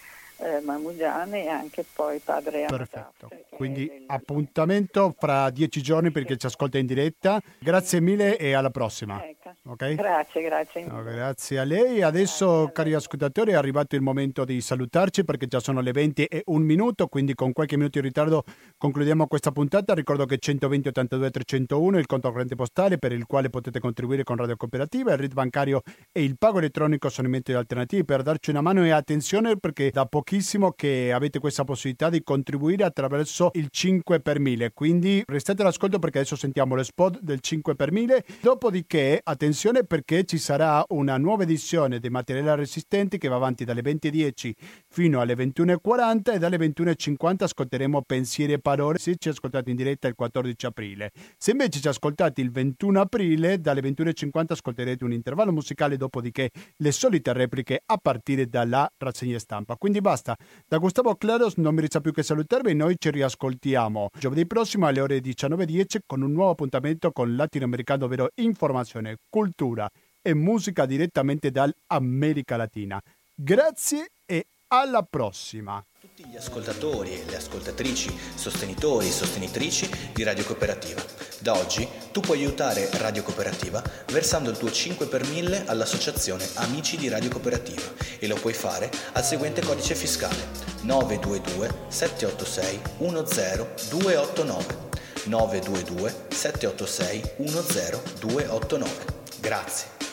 Mamougian, e anche poi padre Ahmad. Perfetto, quindi appuntamento fra 10 giorni per chi ci ascolta in diretta. Grazie mille e alla prossima. Okay? Grazie. No, grazie a lei. Adesso, cari ascoltatori, è arrivato il momento di salutarci perché già sono le 20:01, quindi con qualche minuto di ritardo concludiamo questa puntata. Ricordo che 120 82 301 il conto corrente postale per il quale potete contribuire con Radio Cooperativa, il RIT bancario e il pago elettronico sono i metodi alternativi per darci una mano, e attenzione perché da pochissimo che avete questa possibilità di contribuire attraverso il 5 per 1000, quindi restate all'ascolto perché adesso sentiamo lo spot del 5 per 1000, dopodiché attenzione perché ci sarà una nuova edizione di Materiale Resistente che va avanti dalle 20:10 fino alle 21:40, e dalle 21:50 ascolteremo Pensieri e Parole se ci ascoltate in diretta il 14 aprile. Se invece ci ascoltate il 21 aprile, dalle 21:50 ascolterete un intervallo musicale, dopodiché le solite repliche a partire dalla rassegna stampa. Quindi basta, da Gustavo Claros non mi resta più che salutarvi, noi ci riascoltiamo giovedì prossimo alle ore 19:10 con un nuovo appuntamento con Latinoamericano, ovvero informazione, cultura e musica direttamente dall'America Latina. Grazie e alla prossima. Tutti gli ascoltatori e le ascoltatrici, sostenitori e sostenitrici di Radio Cooperativa. Da oggi tu puoi aiutare Radio Cooperativa versando il tuo 5 per 1000 all'associazione Amici di Radio Cooperativa, e lo puoi fare al seguente codice fiscale 922 786 10289. 922 786 10289. Grazie.